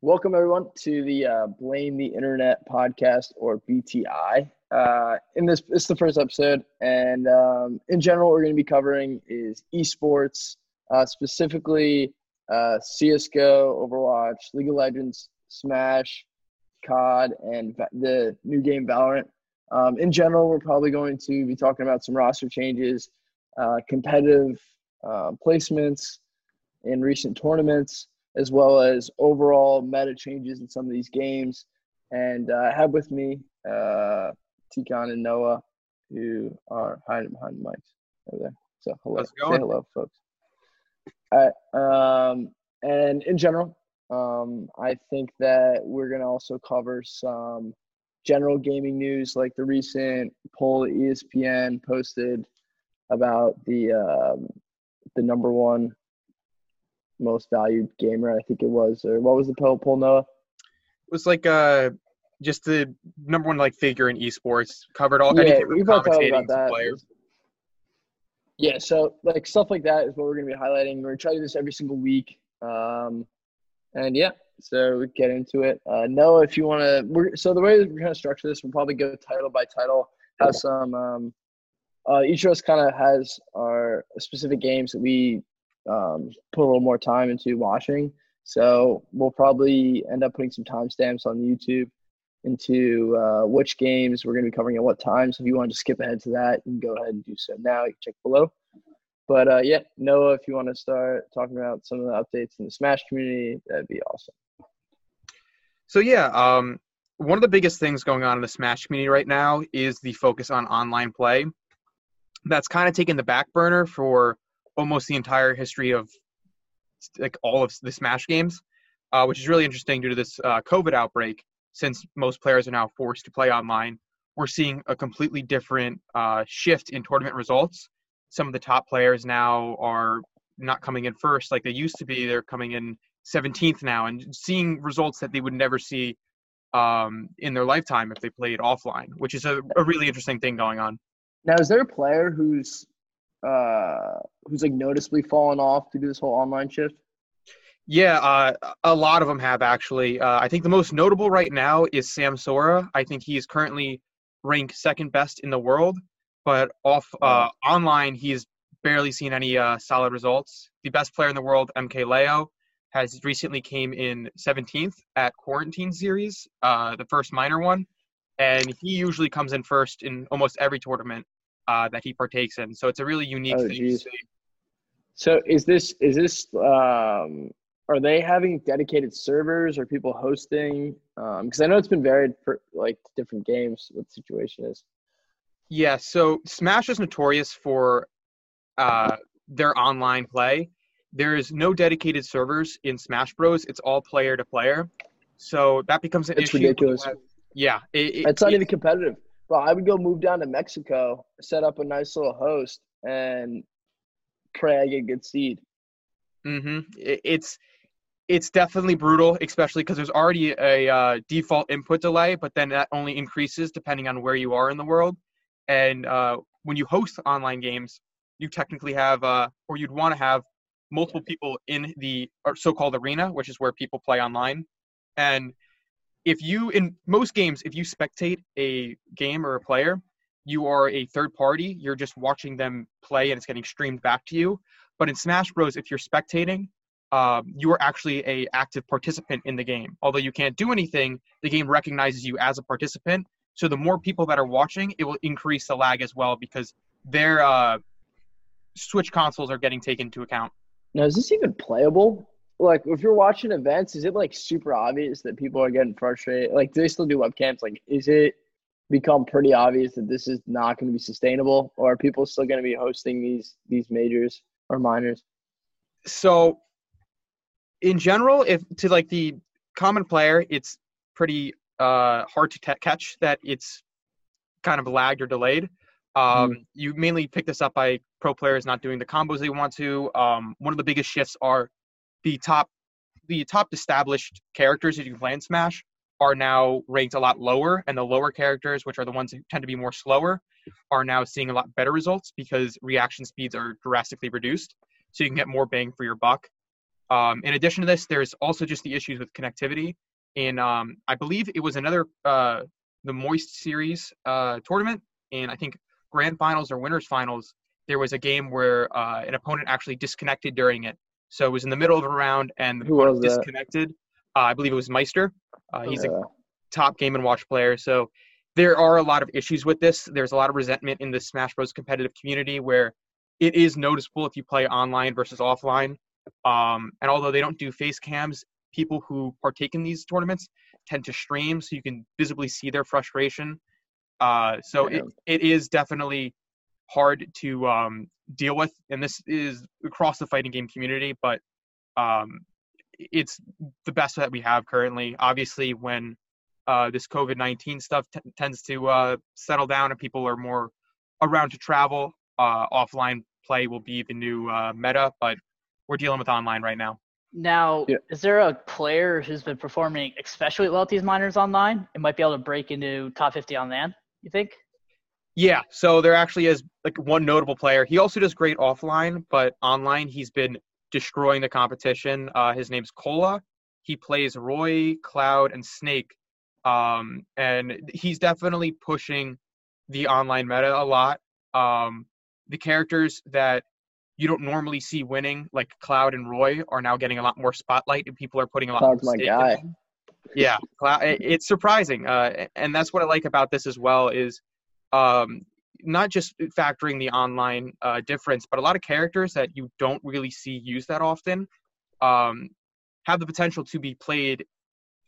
Welcome, everyone, to the Blame the Internet podcast, or BTI. It's the first episode, and in general, what we're going to be covering is esports, specifically CSGO, Overwatch, League of Legends, Smash, COD, and the new game Valorant. In general, we're probably going to be talking about some roster changes, competitive placements in recent tournaments, as well as overall meta changes in some of these games. And I have with me Tikan and Noah, who are hiding behind the mics over there. So hello. How's it going? Say hello, folks. All right. And in general, I think that we're going to also cover some general gaming news, like the recent poll ESPN posted about the number one most valued gamer, I think it was. Or what was the poll, Noah? It was like just the number one figure in esports. Covered all anything from commentating to players. Yeah, so stuff like that is what we're gonna be highlighting. We're trying to do this every single week. And yeah, so we get into it. Noah, if you wanna the way we're gonna structure this, we'll probably go title by title. Have some each of us kinda has our specific games that we put a little more time into watching. So we'll probably end up putting some timestamps on YouTube into which games we're going to be covering at what time. So if you want to skip ahead to that, you can go ahead and do so now. You can check below. But, yeah, Noah, if you want to start talking about some of the updates in the Smash community, that'd be awesome. So, yeah, one of the biggest things going on in the Smash community right now is the focus on online play. That's kind of taken the back burner for almost the entire history of all of the Smash games, which is really interesting due to this COVID outbreak. Since most players are now forced to play online, we're seeing a completely different shift in tournament results. Some of the top players now are not coming in first like they used to be. They're coming in 17th now and seeing results that they would never see in their lifetime if they played offline, which is a really interesting thing going on. Now, is there a player who's noticeably fallen off to do this whole online shift? Yeah, a lot of them have, actually. I think the most notable right now is Sam Sora. I think he is currently ranked second best in the world, but online he's barely seen any solid results. The best player in the world, MKLeo, has recently came in 17th at Quarantine Series, the first minor one, and he usually comes in first in almost every tournament that he partakes in. So it's a really unique thing to see. So is this are they having dedicated servers or people hosting? Because I know it's been varied for different games what the situation is. Yeah, so Smash is notorious for their online play. There is no dedicated servers in Smash Bros. It's all player to player. So that becomes an issue. It's ridiculous. Yeah. It's not even competitive. Well, I would move down to Mexico, set up a nice little host, and pray I get a good seed. Mm-hmm. It's definitely brutal, especially because there's already a default input delay, but then that only increases depending on where you are in the world. And when you host online games, you technically have or you'd want to have multiple people in the so-called arena, which is where people play online. And in most games, if you spectate a game or a player, you are a third party. You're just watching them play, and it's getting streamed back to you. But in Smash Bros., if you're spectating, you are actually an active participant in the game. Although you can't do anything, the game recognizes you as a participant. So the more people that are watching, it will increase the lag as well because their Switch consoles are getting taken into account. Now, is this even playable? If you're watching events, is it, super obvious that people are getting frustrated? Do they still do webcams? Is it become pretty obvious that this is not going to be sustainable? Or are people still going to be hosting these majors or minors? So, in general, if to, the common player, it's pretty hard to catch that it's kind of lagged or delayed. You mainly pick this up by pro players not doing the combos they want to. One of the biggest shifts are the top established characters that you can play in Smash are now ranked a lot lower, and the lower characters, which are the ones who tend to be more slower, are now seeing a lot better results because reaction speeds are drastically reduced, so you can get more bang for your buck. In addition to this, there's also just the issues with connectivity. In I believe it was another the Moist Series tournament, and I think Grand Finals or Winners Finals, there was a game where an opponent actually disconnected during it. So it was in the middle of a round, and the opponent disconnected. I believe it was Meister. He's a top Game & Watch player. So there are a lot of issues with this. There's a lot of resentment in the Smash Bros. Competitive community where it is noticeable if you play online versus offline. And although they don't do face cams, people who partake in these tournaments tend to stream, so you can visibly see their frustration. It is definitely hard to deal with, and this is across the fighting game community, but it's the best that we have currently. Obviously, when this COVID-19 stuff tends to settle down and people are more around to travel, offline play will be the new meta, but we're dealing with online right now. Now, Is there a player who's been performing especially well at these minors online and might be able to break into top 50 on LAN, you think? Yeah, so there actually is one notable player. He also does great offline, but online he's been destroying the competition. His name's Kola. He plays Roy, Cloud, and Snake. And he's definitely pushing the online meta a lot. The characters that you don't normally see winning, like Cloud and Roy, are now getting a lot more spotlight, and people are putting a lot more stake in them. Yeah, Cloud, it's surprising. And that's what I like about this as well is not just factoring the online difference, but a lot of characters that you don't really see used that often have the potential to be played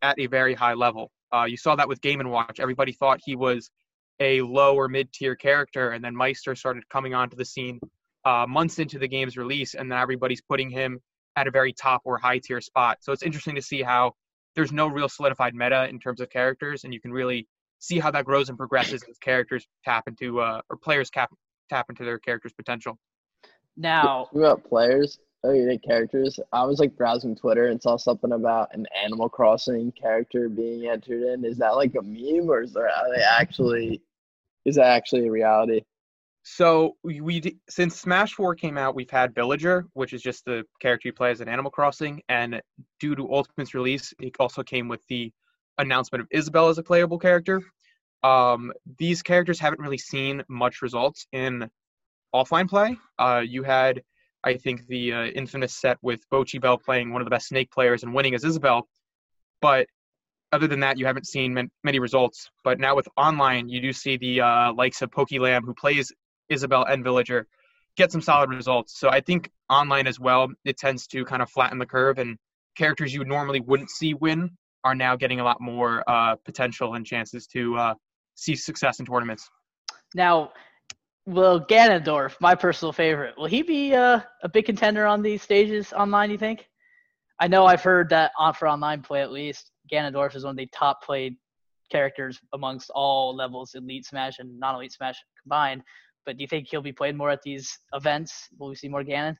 at a very high level. You saw that with Game & Watch. Everybody thought he was a low or mid-tier character, and then Meister started coming onto the scene months into the game's release, and then everybody's putting him at a very top or high-tier spot. So it's interesting to see how there's no real solidified meta in terms of characters, and you can really see how that grows and progresses as characters tap into or players tap into their characters' potential. Now, about players, characters. I was browsing Twitter and saw something about an Animal Crossing character being entered in. Is that a meme, or is that actually a reality? So since Smash 4 came out, we've had Villager, which is just the character you play as in Animal Crossing, and due to Ultimate's release, it also came with the announcement of Isabelle as a playable character. These characters haven't really seen much results in offline play. You had, I think, the infamous set with Bochi Bell playing one of the best Snake players and winning as Isabelle. But other than that, you haven't seen many results. But now with online, you do see the likes of Pokey Lamb, who plays Isabelle and Villager, get some solid results. So I think online as well, it tends to kind of flatten the curve, and characters you normally wouldn't see win are now getting a lot more potential and chances to see success in tournaments. Now, will Ganondorf, my personal favorite, will he be a big contender on these stages online, you think? I know I've heard that for online play at least, Ganondorf is one of the top played characters amongst all levels, Elite Smash and non-Elite Smash combined. But do you think he'll be played more at these events? Will we see more Ganon?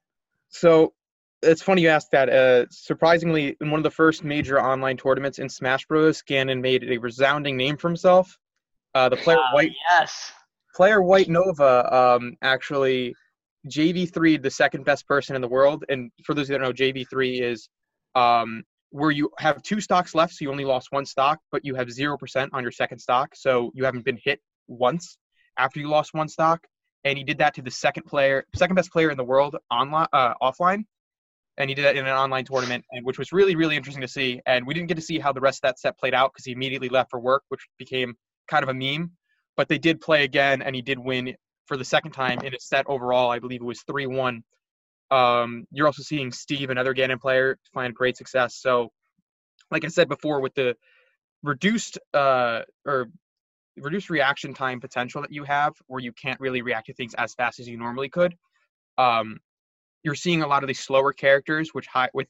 So it's funny you asked that. Surprisingly, in one of the first major online tournaments in Smash Bros., Ganon made a resounding name for himself. The player White Nova, actually JV3, the second best person in the world. And for those who don't know, JV3 is where you have two stocks left, so you only lost one stock, but you have 0% on your second stock, so you haven't been hit once after you lost one stock. And he did that to the second best player in the world online, offline. And he did that in an online tournament, which was really, really interesting to see. And we didn't get to see how the rest of that set played out because he immediately left for work, which became kind of a meme. But they did play again, and he did win for the second time in a set overall. I believe it was 3-1. You're also seeing Steve, another Ganon player, find great success. So, like I said before, with the reduced reaction time potential that you have, where you can't really react to things as fast as you normally could, you're seeing a lot of these slower characters, which with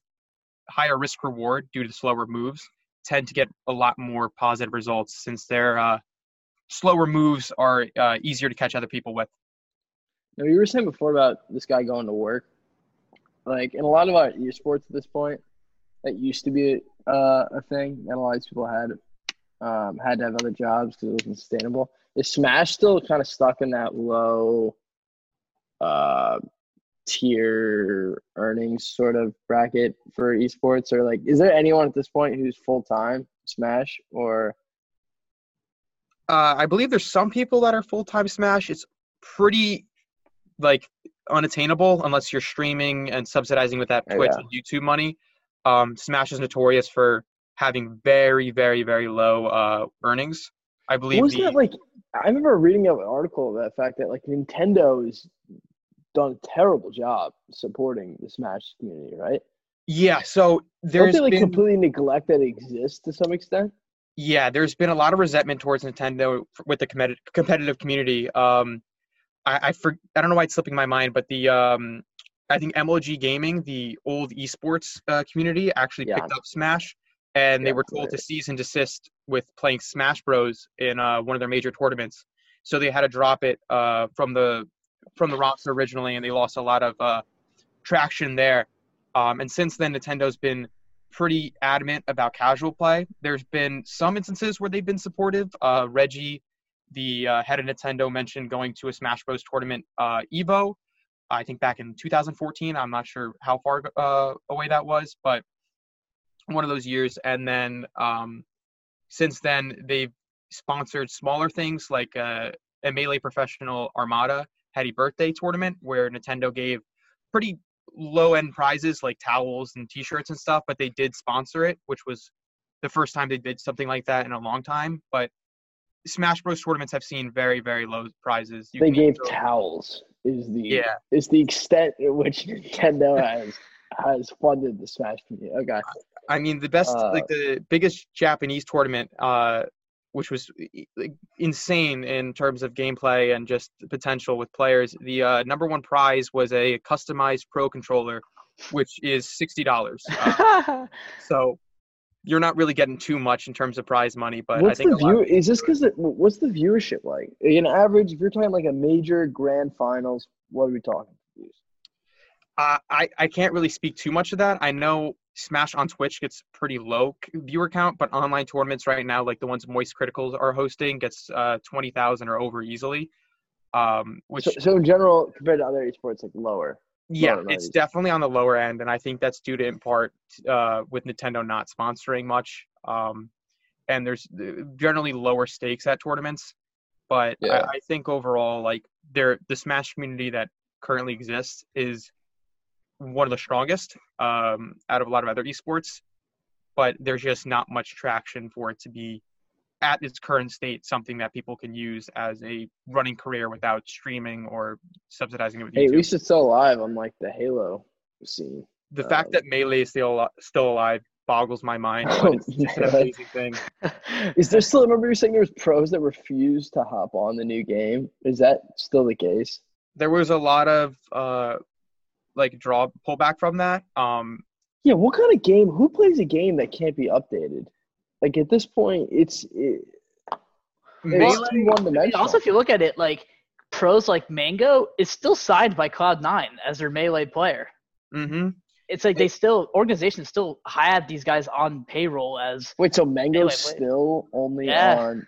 higher risk reward due to the slower moves, tend to get a lot more positive results since their slower moves are easier to catch other people with. Now, you were saying before about this guy going to work. In a lot of our esports at this point, that used to be a thing that a lot of people had to have other jobs because it wasn't sustainable. Is Smash still kind of stuck in that low tier earnings sort of bracket for esports? Or, like, is there anyone at this point who's full-time Smash? Or I believe there's some people that are full-time Smash. It's pretty, like, unattainable unless you're streaming and subsidizing with that Twitch and YouTube money. Smash is notorious for having very, very, very low earnings. I believe that, like, I remember reading an article about the fact that, like, Nintendo's done a terrible job supporting the Smash community, right? Yeah, so there's been... completely neglect that exists to some extent? Yeah, there's been a lot of resentment towards Nintendo with the competitive community. I don't know why it's slipping my mind, but the I think MLG Gaming, the old esports community, actually picked up Smash, and they were told to cease and desist with playing Smash Bros in one of their major tournaments. So they had to drop it from the roster originally, and they lost a lot of traction there. And since then, Nintendo's been pretty adamant about casual play. There's been some instances where they've been supportive. Reggie, the head of Nintendo, mentioned going to a Smash Bros tournament, Evo, I think back in 2014. I'm not sure how far away that was, but one of those years. And then since then, they've sponsored smaller things like a Melee Professional Armada Happy Birthday tournament, where Nintendo gave pretty low-end prizes like towels and T-shirts and stuff, but they did sponsor it, which was the first time they did something like that in a long time. But Smash Bros tournaments have seen very, very low prizes. They gave towels is the extent at which Nintendo has funded the Smash community. Okay. I mean, the best, like the biggest Japanese tournament, which was insane in terms of gameplay and just potential with players. The number one prize was a customized pro controller, which is $60. So you're not really getting too much in terms of prize money, but what's I think the view- is this because what's the viewership like? In average, if you're talking like a major grand finals, what are we talking? I can't really speak too much of that. I know Smash on Twitch gets pretty low viewer count, but online tournaments right now, like the ones Moist Criticals are hosting, gets 20,000 or over easily. So in general, compared to other esports, like lower. Yeah, it's definitely on the lower end, and I think that's due to in part with Nintendo not sponsoring much. And there's generally lower stakes at tournaments, but I think overall, like the Smash community that currently exists is one of the strongest out of a lot of other esports, but there's just not much traction for it to be at its current state something that people can use as a running career without streaming or subsidizing it with YouTube. Hey, at least it's still alive, unlike the Halo scene. The fact that Melee is still alive boggles my mind, but it's just an amazing thing. Is there still, remember you were saying there was pros that refused to hop on the new game? Is that still the case? There was a lot of pullback from that. What kind of game, who plays a game that can't be updated? Like, at this point, it's too one-dimensional. Also, if you look at it, like, pros like Mango is still signed by Cloud9 as their Melee player. Mm-hmm. It's like organizations still have these guys on payroll as... Wait, so Mango's still only on...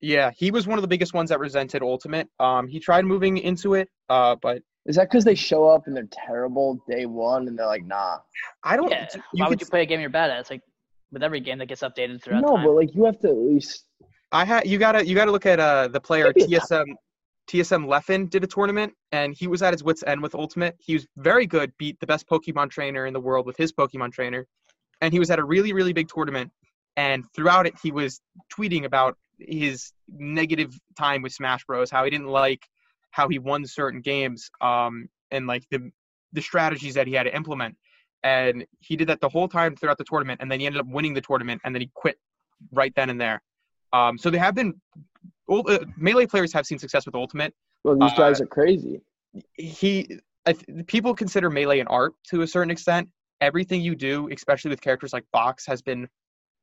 Yeah, he was one of the biggest ones that resented Ultimate. He tried moving into it, but... Is that because they show up and they're terrible day one and they're like, nah? I don't. Yeah. Why would you play a game you're bad at? It's like with every game that gets updated throughout time. No, but like you have to at least. You gotta look at the player TSM Leffen did a tournament and he was at his wit's end with Ultimate. He was very good, beat the best Pokemon trainer in the world with his Pokemon trainer, and he was at a really really big tournament. And throughout it, he was tweeting about his negative time with Smash Bros, how he didn't like how he won certain games, and like the strategies that he had to implement. And he did that the whole time throughout the tournament, and then he ended up winning the tournament, and then he quit right then and there. So they have been Melee players have seen success with Ultimate. Well, these guys are crazy. People consider Melee an art to a certain extent. Everything you do, especially with characters like Box, has been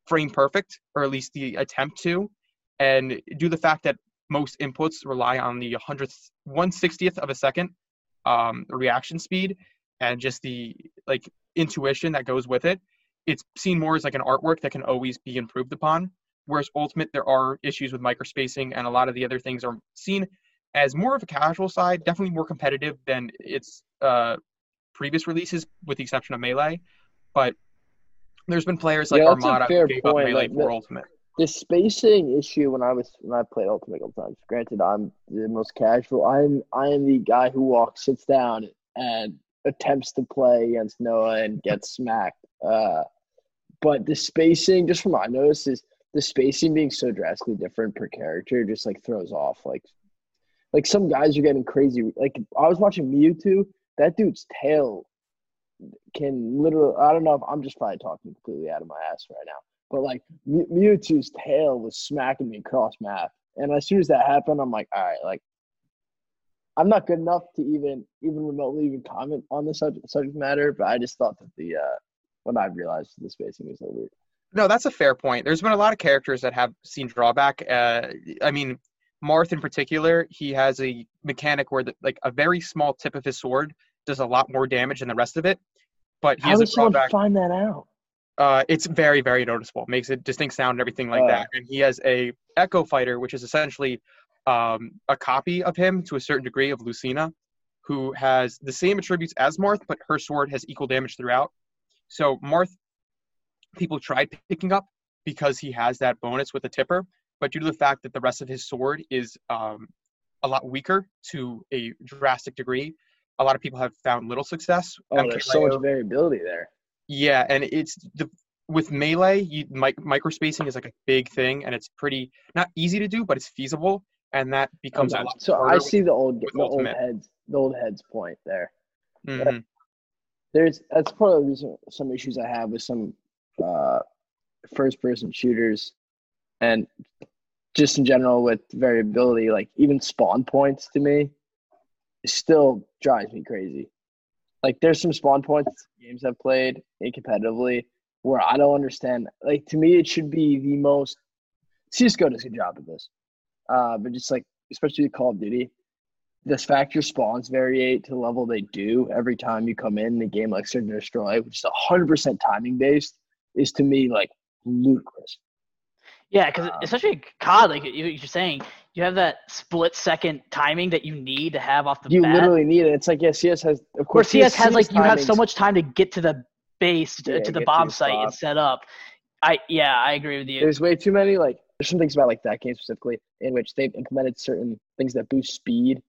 frame perfect, or at least the attempt to, and due to the fact that most inputs rely on the 1/160th of a second reaction speed and just the like intuition that goes with it. It's seen more as like an artwork that can always be improved upon. Whereas Ultimate, there are issues with microspacing and a lot of the other things are seen as more of a casual side, definitely more competitive than its previous releases, with the exception of Melee. But there's been players like Armada who gave up Melee for Ultimate. The spacing issue when I played Ultimate all the time. Granted, I'm the most casual. I am the guy who walks, sits down, and attempts to play against Noah and gets smacked. But the spacing, just from what I noticed, is the spacing being so drastically different per character just like throws off. Like some guys are getting crazy. Like I was watching Mewtwo. That dude's tail can literally. I don't know if I'm just probably talking completely out of my ass right now. But, like, Mewtwo's tail was smacking me across map. And as soon as that happened, I'm like, all right, like, I'm not good enough to even remotely even comment on the subject matter, but I just thought that when I realized the spacing was a little weird. No, that's a fair point. There's been a lot of characters that have seen drawback. I mean, Marth in particular, he has a mechanic where, a very small tip of his sword does a lot more damage than the rest of it. But he has a drawback. How did someone find that out? It's very, very noticeable. Makes a distinct sound and everything like that. And he has a Echo Fighter, which is essentially a copy of him to a certain degree of Lucina, who has the same attributes as Marth, but her sword has equal damage throughout. So Marth, people tried picking up because he has that bonus with the tipper, but due to the fact that the rest of his sword is a lot weaker to a drastic degree, a lot of people have found little success. Oh, there's so much variability there. Yeah, and with Melee, microspacing is like a big thing, and it's pretty not easy to do, but it's feasible, and that becomes a lot. So I see the old heads point there. Mm-hmm. That's part of some issues I have with some first-person shooters, and just in general with variability, like even spawn points to me, still drives me crazy. Like, there's some spawn points games I've played competitively where I don't understand. Like, to me, it should be the most – CSGO does a good job of this. But just, like, especially with Call of Duty, this fact your spawns variate to the level they do every time you come in the game, like Search and Destroy, which is 100% timing-based, is to me, like, ludicrous. Yeah, because especially COD, like you're saying, you have that split-second timing that you need to have off the bat. You literally need it. It's like, yeah, CS has – of course, CS has, like, you have so much time to get to the base, to the bomb site and set up. I agree with you. There's way too many, like – there's some things about, like, that game specifically in which they've implemented certain things that boost speed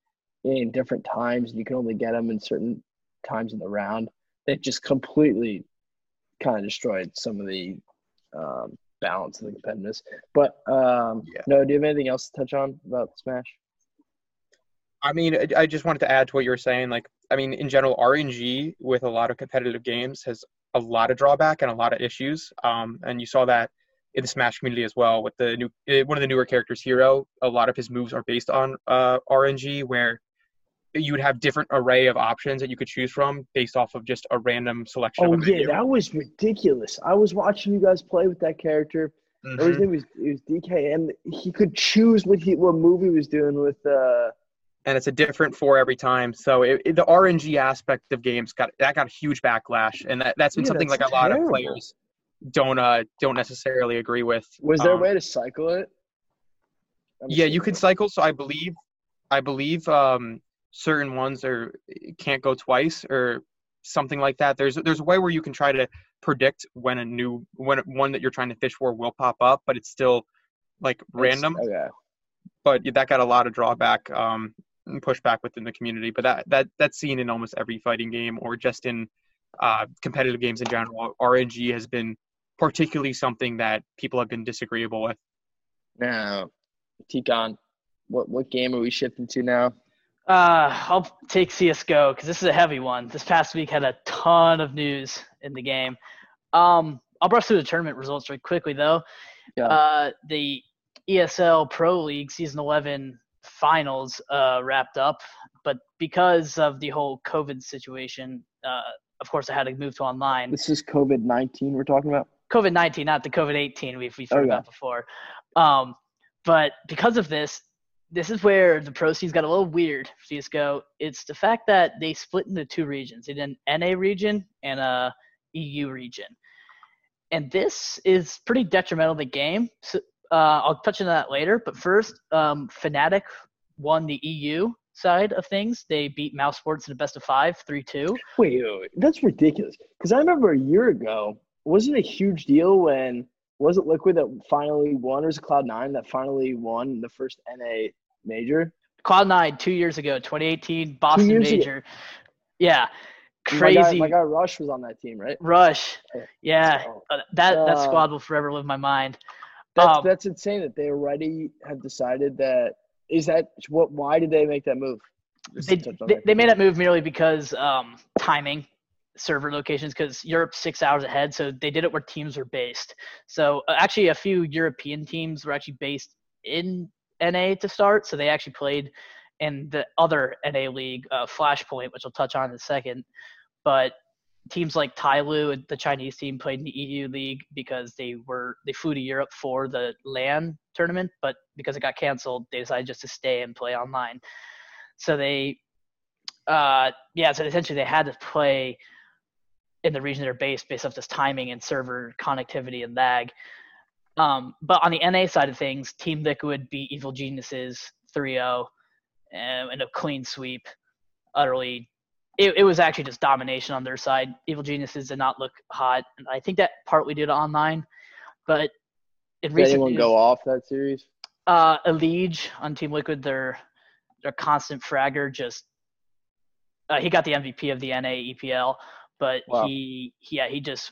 in different times, and you can only get them in certain times in the round. That just completely kind of destroyed some of the balance of the competitiveness, but No, do you have anything else to touch on about Smash? I mean, I just wanted to add to what you were saying. Like, I mean, in general, RNG with a lot of competitive games has a lot of drawback and a lot of issues. And you saw that in the Smash community as well with the one of the newer characters, Hero. A lot of his moves are based on RNG, where you would have different array of options that you could choose from based off of just a random selection. Oh, yeah, that was ridiculous. I was watching you guys play with that character. Mm-hmm. His name was DK, and he could choose what move he was doing with. And it's a different four every time. So the RNG aspect of games got a huge backlash, and that's been something that's like terrible. A lot of players don't necessarily agree with. Was there a way to cycle it? You could cycle. So I believe. Certain ones can't go twice or something like that. There's a way where you can try to predict when one that you're trying to fish for will pop up, but it's still like random. Okay. But that got a lot of drawback and pushback within the community. But that's seen in almost every fighting game or just in competitive games in general. RNG has been particularly something that people have been disagreeable with. Now, Tikon, what game are we shifting to now? I'll take CSGO because this is a heavy one. This past week had a ton of news in the game. I'll brush through the tournament results really quickly, though. Yeah. The ESL Pro League Season 11 finals wrapped up, but because of the whole COVID situation, of course, I had to move to online. This is COVID-19 we're talking about? COVID-19, not the COVID-18 we've heard about before. But because of this, this is where the pro scene's got a little weird for CSGO. It's the fact that they split into two regions. They did an NA region and a EU region. And this is pretty detrimental to the game. So I'll touch on that later. But first, Fnatic won the EU side of things. They beat Mouse Sports in a best-of-5, 3-2. Wait, that's ridiculous. Because I remember a year ago, wasn't it a huge deal when – was it Liquid that finally won, or was it Cloud9 that finally won the first NA major? Cloud9 2 years ago, 2018, Boston major. Ago. Yeah. Crazy. My guy Rush was on that team, right? Rush. Yeah. So, that squad will forever live in my mind. That's insane that they already have decided that – is that – what? Why did they make that move? They made that move merely because timing, server locations, because Europe's 6 hours ahead. So they did it where teams were based. So actually a few European teams were actually based in NA to start. So they actually played in the other NA league, Flashpoint, which we'll touch on in a second. But teams like Tyloo, the Chinese team, played in the EU league because they flew to Europe for the LAN tournament, but because it got canceled, they decided just to stay and play online. So so essentially they had to play in the region they're based off this timing and server connectivity and lag. But on the NA side of things, Team Liquid beat Evil Geniuses 3-0 in a clean sweep. Utterly, it was actually just domination on their side. Evil Geniuses did not look hot, and I think that partly due to online. But in recent anyone news, go off that series? Elige on Team Liquid, their constant fragger, just he got the MVP of the NA EPL, but wow. He just.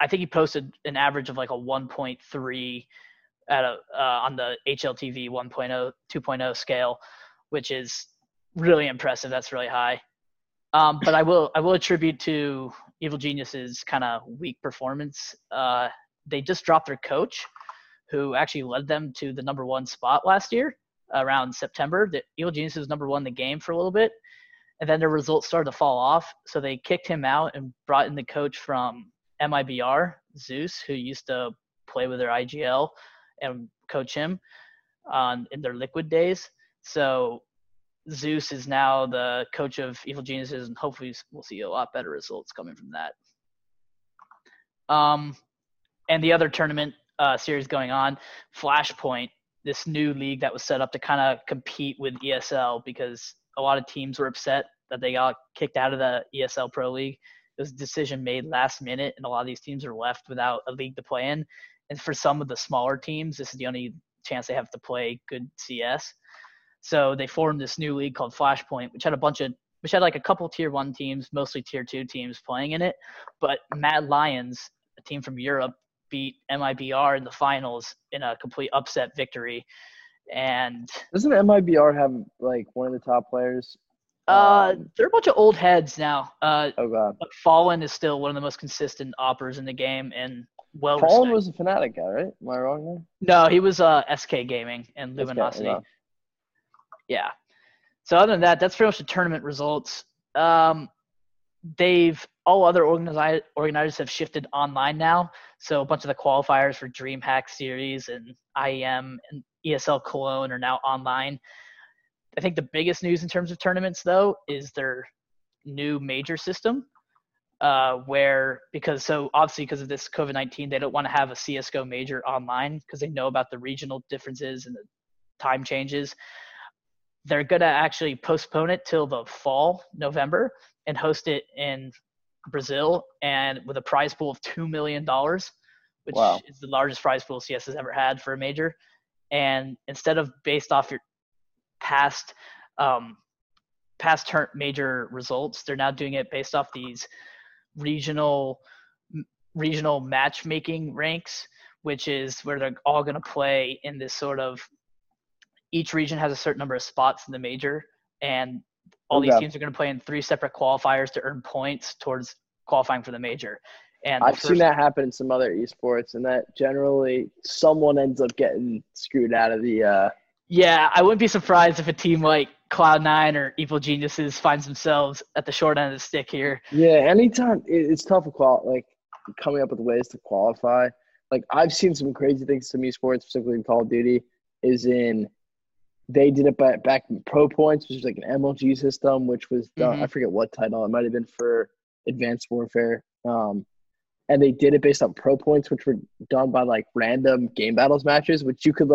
I think he posted an average of like a 1.3 at on the HLTV 1.0, 2.0 scale, which is really impressive. That's really high. But I will attribute to Evil Geniuses' kind of weak performance. They just dropped their coach, who actually led them to the number one spot last year around September. The Evil Geniuses number one the game for a little bit, and then their results started to fall off. So they kicked him out and brought in the coach from MIBR, Zeus, who used to play with their IGL and coach him in their Liquid days. So Zeus is now the coach of Evil Geniuses, and hopefully we'll see a lot better results coming from that. And the other tournament series going on, Flashpoint, this new league that was set up to kind of compete with ESL because a lot of teams were upset that they got kicked out of the ESL Pro League. It was a decision made last minute, and a lot of these teams are left without a league to play in. And for some of the smaller teams, this is the only chance they have to play good CS. So they formed this new league called Flashpoint, which had like a couple tier one teams, mostly tier two teams playing in it. But Mad Lions, a team from Europe, beat MIBR in the finals in a complete upset victory. And doesn't MIBR have like one of the top players? They're a bunch of old heads now. But Fallen is still one of the most consistent oppers in the game, and Fallen was a Fnatic guy, right? Am I wrong there? No, he was SK Gaming and Luminosity. SK, yeah. So other than that, that's pretty much the tournament results. All other organizers have shifted online now. So a bunch of the qualifiers for DreamHack Series and IEM and ESL Cologne are now online. I think the biggest news in terms of tournaments, though, is their new major system because of this COVID-19, they don't want to have a CSGO major online because they know about the regional differences and the time changes. They're going to actually postpone it till the fall, November, and host it in Brazil and with a prize pool of $2 million, which is the largest prize pool CS has ever had for a major. And instead of based off your past major results, they're now doing it based off these regional matchmaking ranks, which is where they're all going to play in this sort of, each region has a certain number of spots in the major, and all these teams are going to play in three separate qualifiers to earn points towards qualifying for the major. And I've seen that happen in some other esports, and that generally someone ends up getting screwed out of the Yeah, I wouldn't be surprised if a team like Cloud9 or Evil Geniuses finds themselves at the short end of the stick here. Yeah, anytime it's tough to coming up with ways to qualify. Like, I've seen some crazy things in esports, particularly in Call of Duty, they did it back in Pro Points, which is like an MLG system, which was done, I forget what title, it might have been for Advanced Warfare. And they did it based on Pro Points, which were done by like random game battles matches, which you could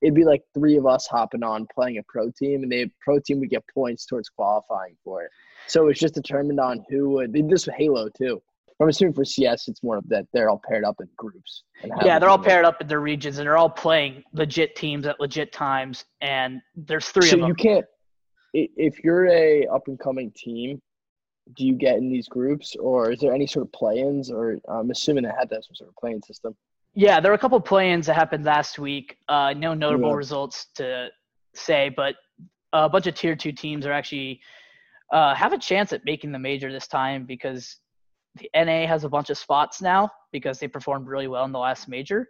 it'd be like three of us hopping on playing a pro team, and the pro team would get points towards qualifying for it. So it's just determined on who would. They did this with Halo too. I'm assuming for CS, it's more of that they're all paired up in groups. Yeah, they're all paired up in their regions, and they're all playing legit teams at legit times. And there's three of them. So you can't. If you're a up and coming team, do you get in these groups, or is there any sort of play-ins? Or I'm assuming it had that some sort of play-in system. Yeah, there were a couple of play-ins that happened last week. No notable results to say, but a bunch of Tier 2 teams are actually have a chance at making the major this time because the NA has a bunch of spots now because they performed really well in the last major.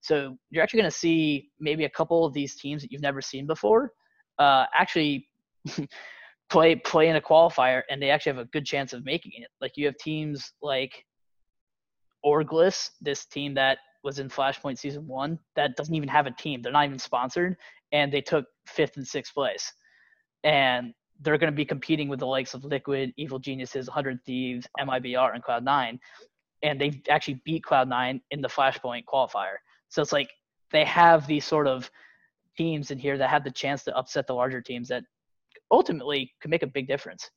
So you're actually going to see maybe a couple of these teams that you've never seen before actually play in a qualifier, and they actually have a good chance of making it. Like you have teams like Orglis, this team that was in Flashpoint Season 1, that doesn't even have a team. They're not even sponsored, and they took 5th and 6th place. And they're going to be competing with the likes of Liquid, Evil Geniuses, 100 Thieves, MIBR, and Cloud9. And they actually beat Cloud9 in the Flashpoint qualifier. So it's like they have these sort of teams in here that have the chance to upset the larger teams that ultimately could make a big difference.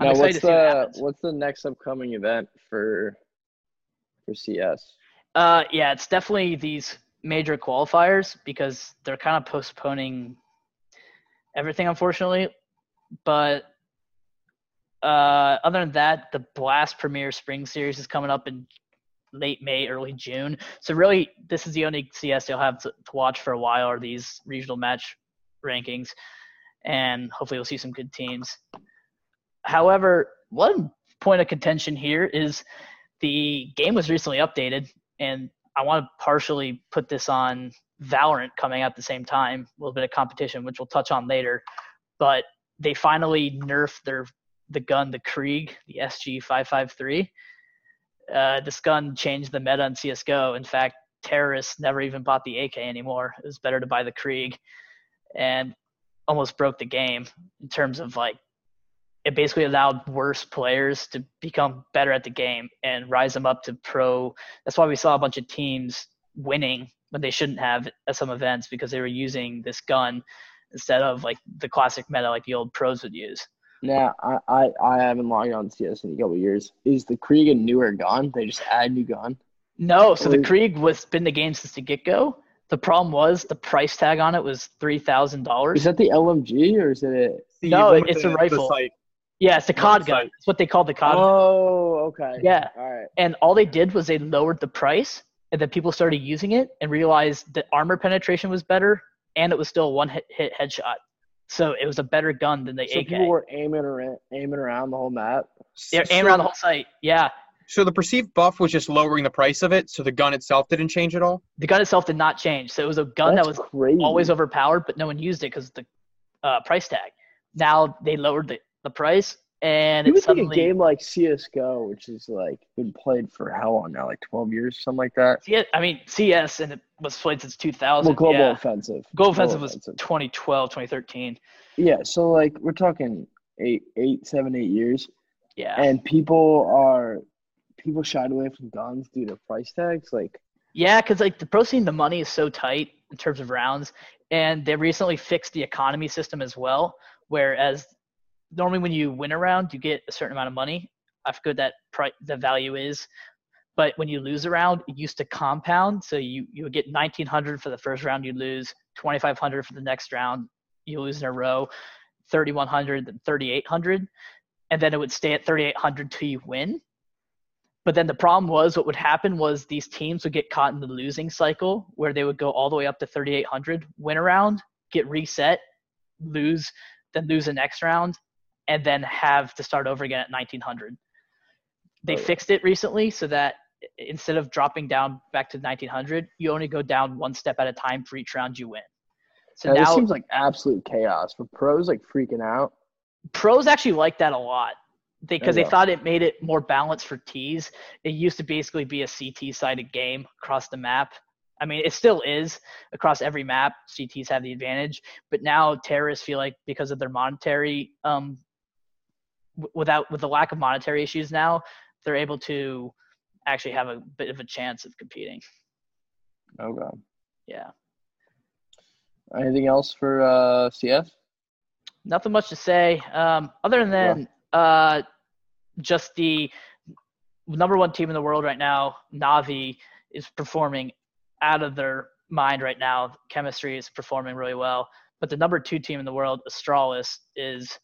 Now, what's the next upcoming event for CS? Yeah, it's definitely these major qualifiers because they're kind of postponing everything, unfortunately, but other than that, the Blast Premier Spring Series is coming up in late May, early June. So really, this is the only CS you'll have to watch for a while are these regional match rankings, and hopefully we'll see some good teams. However, one point of contention here is the game was recently updated, and I want to partially put this on Valorant coming out at the same time, a little bit of competition, which we'll touch on later, but they finally nerfed the gun, the Krieg, the SG553. This gun changed the meta in CSGO. In fact, terrorists never even bought the AK anymore. It was better to buy the Krieg, and almost broke the game in terms of like it basically allowed worse players to become better at the game and rise them up to pro. That's why we saw a bunch of teams winning when they shouldn't have at some events because they were using this gun instead of like the classic meta like the old pros would use. Now, I haven't logged on to CS in a couple of years. Is the Krieg a newer gun? They just add new gun? No, so the Krieg was been the game since the get-go. The problem was the price tag on it was $3,000. Is that the LMG or is it a... No, it's a rifle. Yeah, it's a COD gun. It's what they called the COD gun. Oh, okay. Yeah. All right. And all they did was they lowered the price, and then people started using it and realized that armor penetration was better, and it was still one hit headshot. So it was a better gun than the AK. So people were aiming around the whole map? They're aiming around the whole site, yeah. So the perceived buff was just lowering the price of it, so the gun itself didn't change at all? The gun itself did not change. So it was a gun that was crazy. Always overpowered, but no one used it because of the price tag. Now they lowered the price, and you would think a game like CSGO, which is like been played for how long now, like 12 years, something like that. Yeah, I mean CS, and it was played since 2000. Well, Global Offensive. Global Offensive was 2012, 2013. Yeah, so like we're talking seven, eight years. Yeah, and people shied away from guns due to price tags, like. Yeah, because like the pro scene, the money is so tight in terms of rounds, and they recently fixed the economy system as well, whereas. Normally when you win a round, you get a certain amount of money. I forget the value is. But when you lose a round, it used to compound. So you would get $1,900 for the first round you lose, $2,500 for the next round you lose in a row, $3,100, then $3,800. And then it would stay at $3,800 till you win. But then the problem was what would happen was these teams would get caught in the losing cycle where they would go all the way up to $3,800, win a round, get reset, lose, then lose the next round, and then have to start over again at $1,900. They fixed it recently so that instead of dropping down back to $1,900, you only go down one step at a time for each round you win. So now, this seems like absolute chaos. For pros, like freaking out. Pros actually like that a lot because they thought it made it more balanced for Ts. It used to basically be a CT-sided game across the map. I mean, it still is across every map. CTs have the advantage, but now terrorists feel like because of their monetary with the lack of monetary issues now, they're able to actually have a bit of a chance of competing. Oh, God. Yeah. Anything else for CS? Nothing much to say. Other than just the number one team in the world right now, Na'Vi, is performing out of their mind right now. Chemistry is performing really well. But the number two team in the world, Astralis, is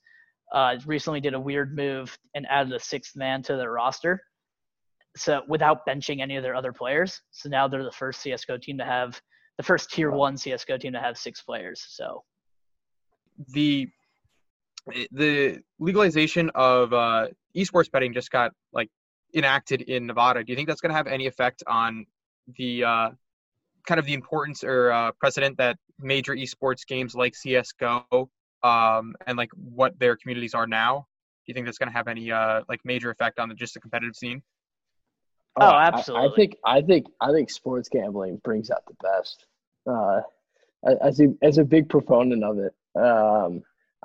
recently did a weird move and added a sixth man to their roster, so without benching any of their other players. So now they're the first CSGO team to have – the first Tier 1 CSGO team to have 6 players. So the legalization of esports betting just got, like, enacted in Nevada. Do you think that's going to have any effect on the kind of the importance or precedent that major esports games like CSGO and, like, what their communities are now? Do you think that's going to have any, like, major effect on just the competitive scene? Oh, absolutely. I think sports gambling brings out the best. As a big proponent of it, I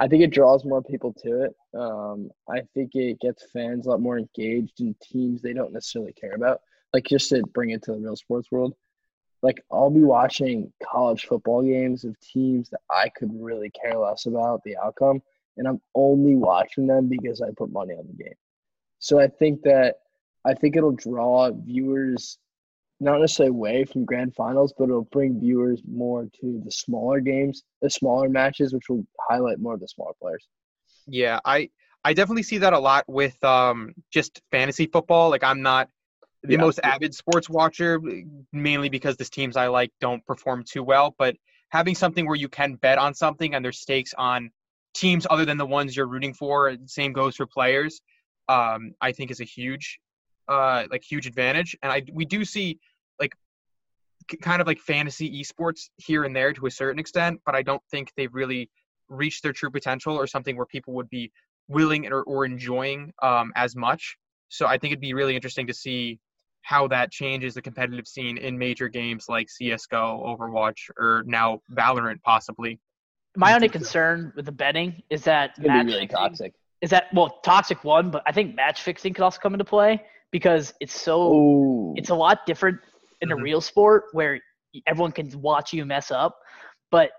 think it draws more people to it. I think it gets fans a lot more engaged in teams they don't necessarily care about. Like, just to bring it to the real sports world, like, I'll be watching college football games of teams that I could really care less about the outcome, and I'm only watching them because I put money on the game. So I think it'll draw viewers not necessarily away from grand finals, but it'll bring viewers more to the smaller games, the smaller matches, which will highlight more of the smaller players. Yeah, I definitely see that a lot with just fantasy football. Like, I'm not the most avid sports watcher, mainly because the teams I like don't perform too well. But having something where you can bet on something and there's stakes on teams other than the ones you're rooting for, same goes for players, I think is a huge huge advantage. And we do see, like, kind of like fantasy esports here and there to a certain extent, but I don't think they've really reached their true potential or something where people would be willing or enjoying as much. So I think it'd be really interesting to see how that changes the competitive scene in major games like CSGO, Overwatch, or now Valorant, possibly. My only concern with the betting is that toxic one, but I think match fixing could also come into play, because it's a lot different in a real sport where everyone can watch you mess up. But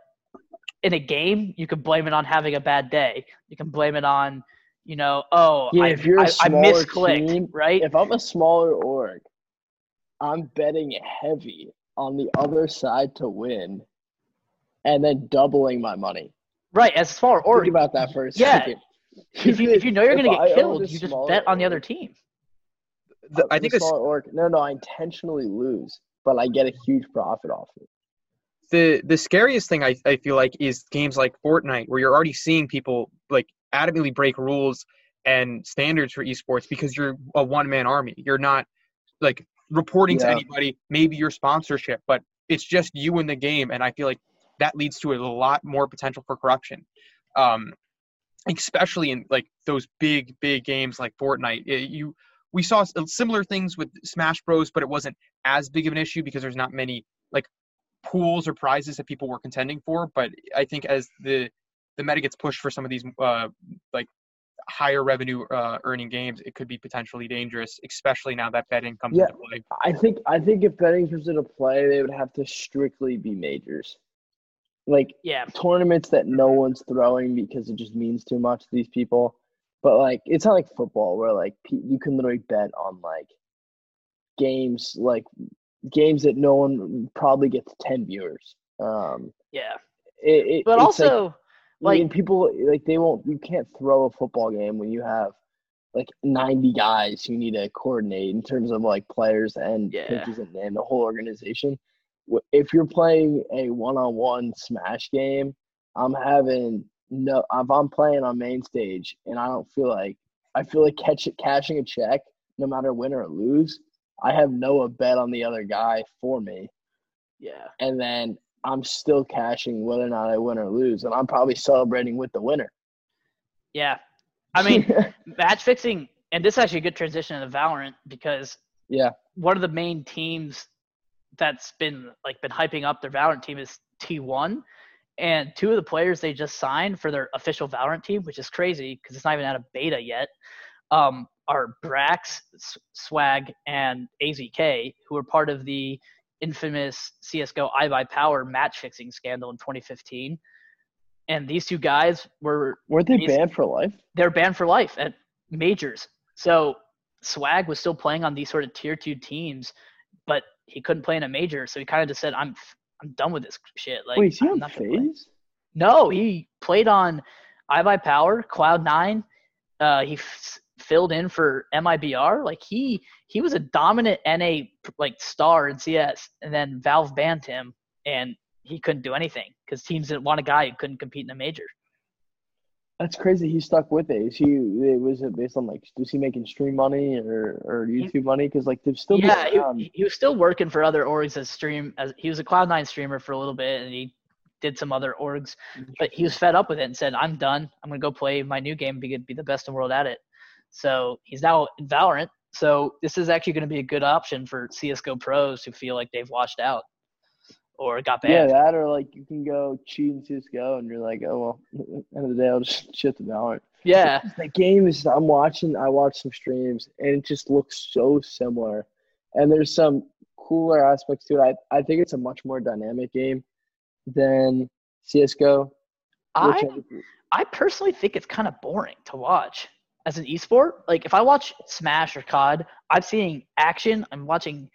in a game, you can blame it on having a bad day. You can blame it on, I misclicked, team, right? If I'm a smaller org, I'm betting heavy on the other side to win and then doubling my money. Right, as a smaller org. Think about that for a second. If you know you're going to get killed, you just bet on the other team. I think it's I intentionally lose, but I get a huge profit off it. The scariest thing I feel like is games like Fortnite, where you're already seeing people, like, adamantly break rules and standards for esports because you're a one-man army. You're not, like, reporting to anybody, maybe your sponsorship, but it's just you in the game, and I feel like that leads to a lot more potential for corruption. Especially in, like, those big games like Fortnite. We saw similar things with Smash Bros, but it wasn't as big of an issue because there's not many, like, pools or prizes that people were contending for. But I think as the meta gets pushed for some of these like higher revenue earning games, it could be potentially dangerous, especially now that betting comes into play. I think if betting comes into play, they would have to strictly be majors, like tournaments that no one's throwing because it just means too much to these people. But, like, it's not like football where, like, you can literally bet on, like, games that no one probably gets 10 viewers. But also, like, I mean, people, like, they won't – you can't throw a football game when you have, like, 90 guys you need to coordinate in terms of, like, players and coaches and the whole organization. If you're playing a one-on-one Smash game, I'm having – no, if I'm playing on main stage and I feel like cashing a check, no matter win or lose, I have Noah bet on the other guy for me. Yeah. And then I'm still cashing whether or not I win or lose, and I'm probably celebrating with the winner. Yeah. I mean, match fixing, and this is actually a good transition into Valorant, because one of the main teams that's been hyping up their Valorant team is T1. And two of the players they just signed for their official Valorant team, which is crazy because it's not even out of beta yet, are Brax, Swag, and AZK, who are part of the infamous CSGO iBUYPOWER match fixing scandal in 2015. And these two guys were they banned for life? They're banned for life at majors. So Swag was still playing on these sort of tier 2 teams, but he couldn't play in a major, so he kind of just said, I'm done with this shit. Like, wait, is he on FaZe? No, he played on iBUYPOWER, Cloud9. He filled in for MIBR. Like, he was a dominant NA, like, star in CS, and then Valve banned him, and he couldn't do anything because teams didn't want a guy who couldn't compete in a major. That's crazy. He stuck with it. Is he? Was it based on, like, was he making stream money or YouTube money? Because, like, they've still he was still working for other orgs as stream. He was a Cloud9 streamer for a little bit, and he did some other orgs. But he was fed up with it and said, I'm done. I'm going to go play my new game, be the best in the world at it. So he's now in Valorant. So this is actually going to be a good option for CSGO pros who feel like they've washed out or got banned. Yeah, that, or, like, you can go cheat in CSGO and you're like, oh, well, end of the day, I'll just shit the Valorant. Yeah. The game is, I watch some streams, and it just looks so similar. And there's some cooler aspects to it. I think it's a much more dynamic game than CSGO. I personally think it's kind of boring to watch as an esport. Like, if I watch Smash or COD, I'm seeing action, I'm watching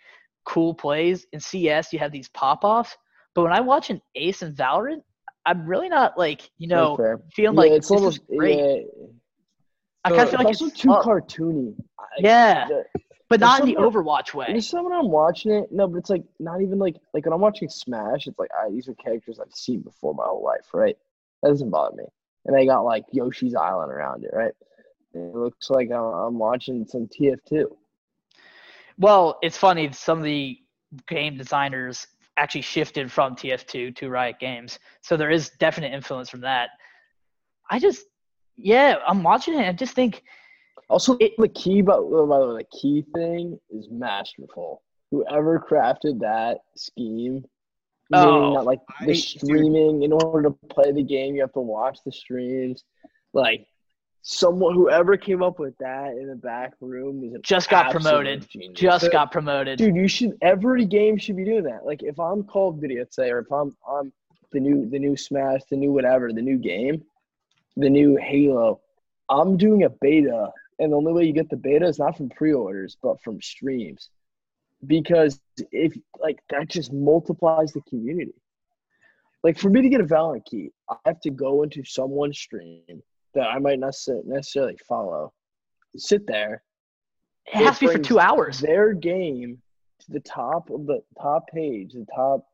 cool plays. In CS, you have these pop-offs, but when I watch an Ace in Valorant, I'm really not, like, you know, feeling like it's almost great. I kind of feel like it's too cartoony. Yeah, but not in the Overwatch way. There's someone I'm watching it. No, but it's like not even like when I'm watching Smash, it's like, these are characters I've seen before my whole life, right? That doesn't bother me. And they got, like, Yoshi's Island around it, right? And it looks like I'm watching some TF2. Well, it's funny. Some of the game designers actually shifted from TF2 to Riot Games, so there is definite influence from that. I'm watching it. I just think. Also, the key thing is masterful. Whoever crafted that scheme, streaming in order to play the game, you have to watch the streams, like. Whoever came up with that in the back room was just got promoted. Genius. Got promoted, dude. You should every game should be doing that. Like, if I'm Call of Duty, let's say, or if I'm on the new Smash, the new whatever, the new game, the new Halo, I'm doing a beta, and the only way you get the beta is not from pre-orders, but from streams, because if like that just multiplies the community. Like, for me to get a Valorant key, I have to go into someone's stream that I might not necessarily follow, sit there. It has to be for 2 hours. Their game to the top of the top page, the top,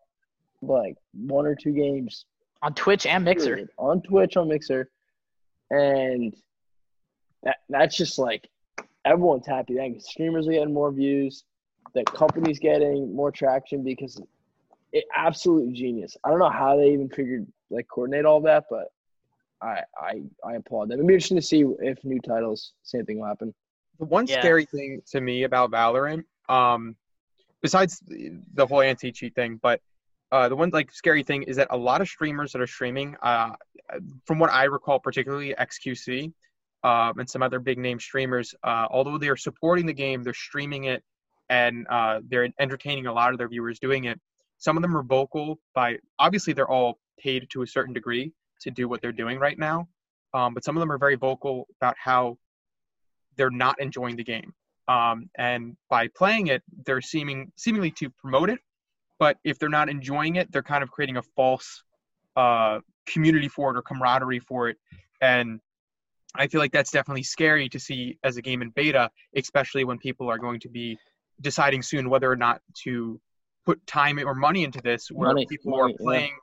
like, one or two games. On Twitch and Mixer. And that's just, like, everyone's happy. Like, streamers are getting more views. The company's getting more traction because it's absolute genius. I don't know how they even figured, like, coordinate all that, but I applaud them. It'd be interesting to see if new titles, same thing will happen. The one scary thing to me about Valorant, besides the whole anti-cheat thing, but the one, like, scary thing is that a lot of streamers that are streaming, from what I recall, particularly XQC and some other big-name streamers, although they are supporting the game, they're streaming it, and they're entertaining a lot of their viewers doing it. Some of them are vocal by – obviously, they're all paid to a certain degree to do what they're doing right now. But some of them are very vocal about how they're not enjoying the game. And by playing it, they're seemingly to promote it. But if they're not enjoying it, they're kind of creating a false community for it or camaraderie for it. And I feel like that's definitely scary to see as a game in beta, especially when people are going to be deciding soon whether or not to put time or money into this, where people are playing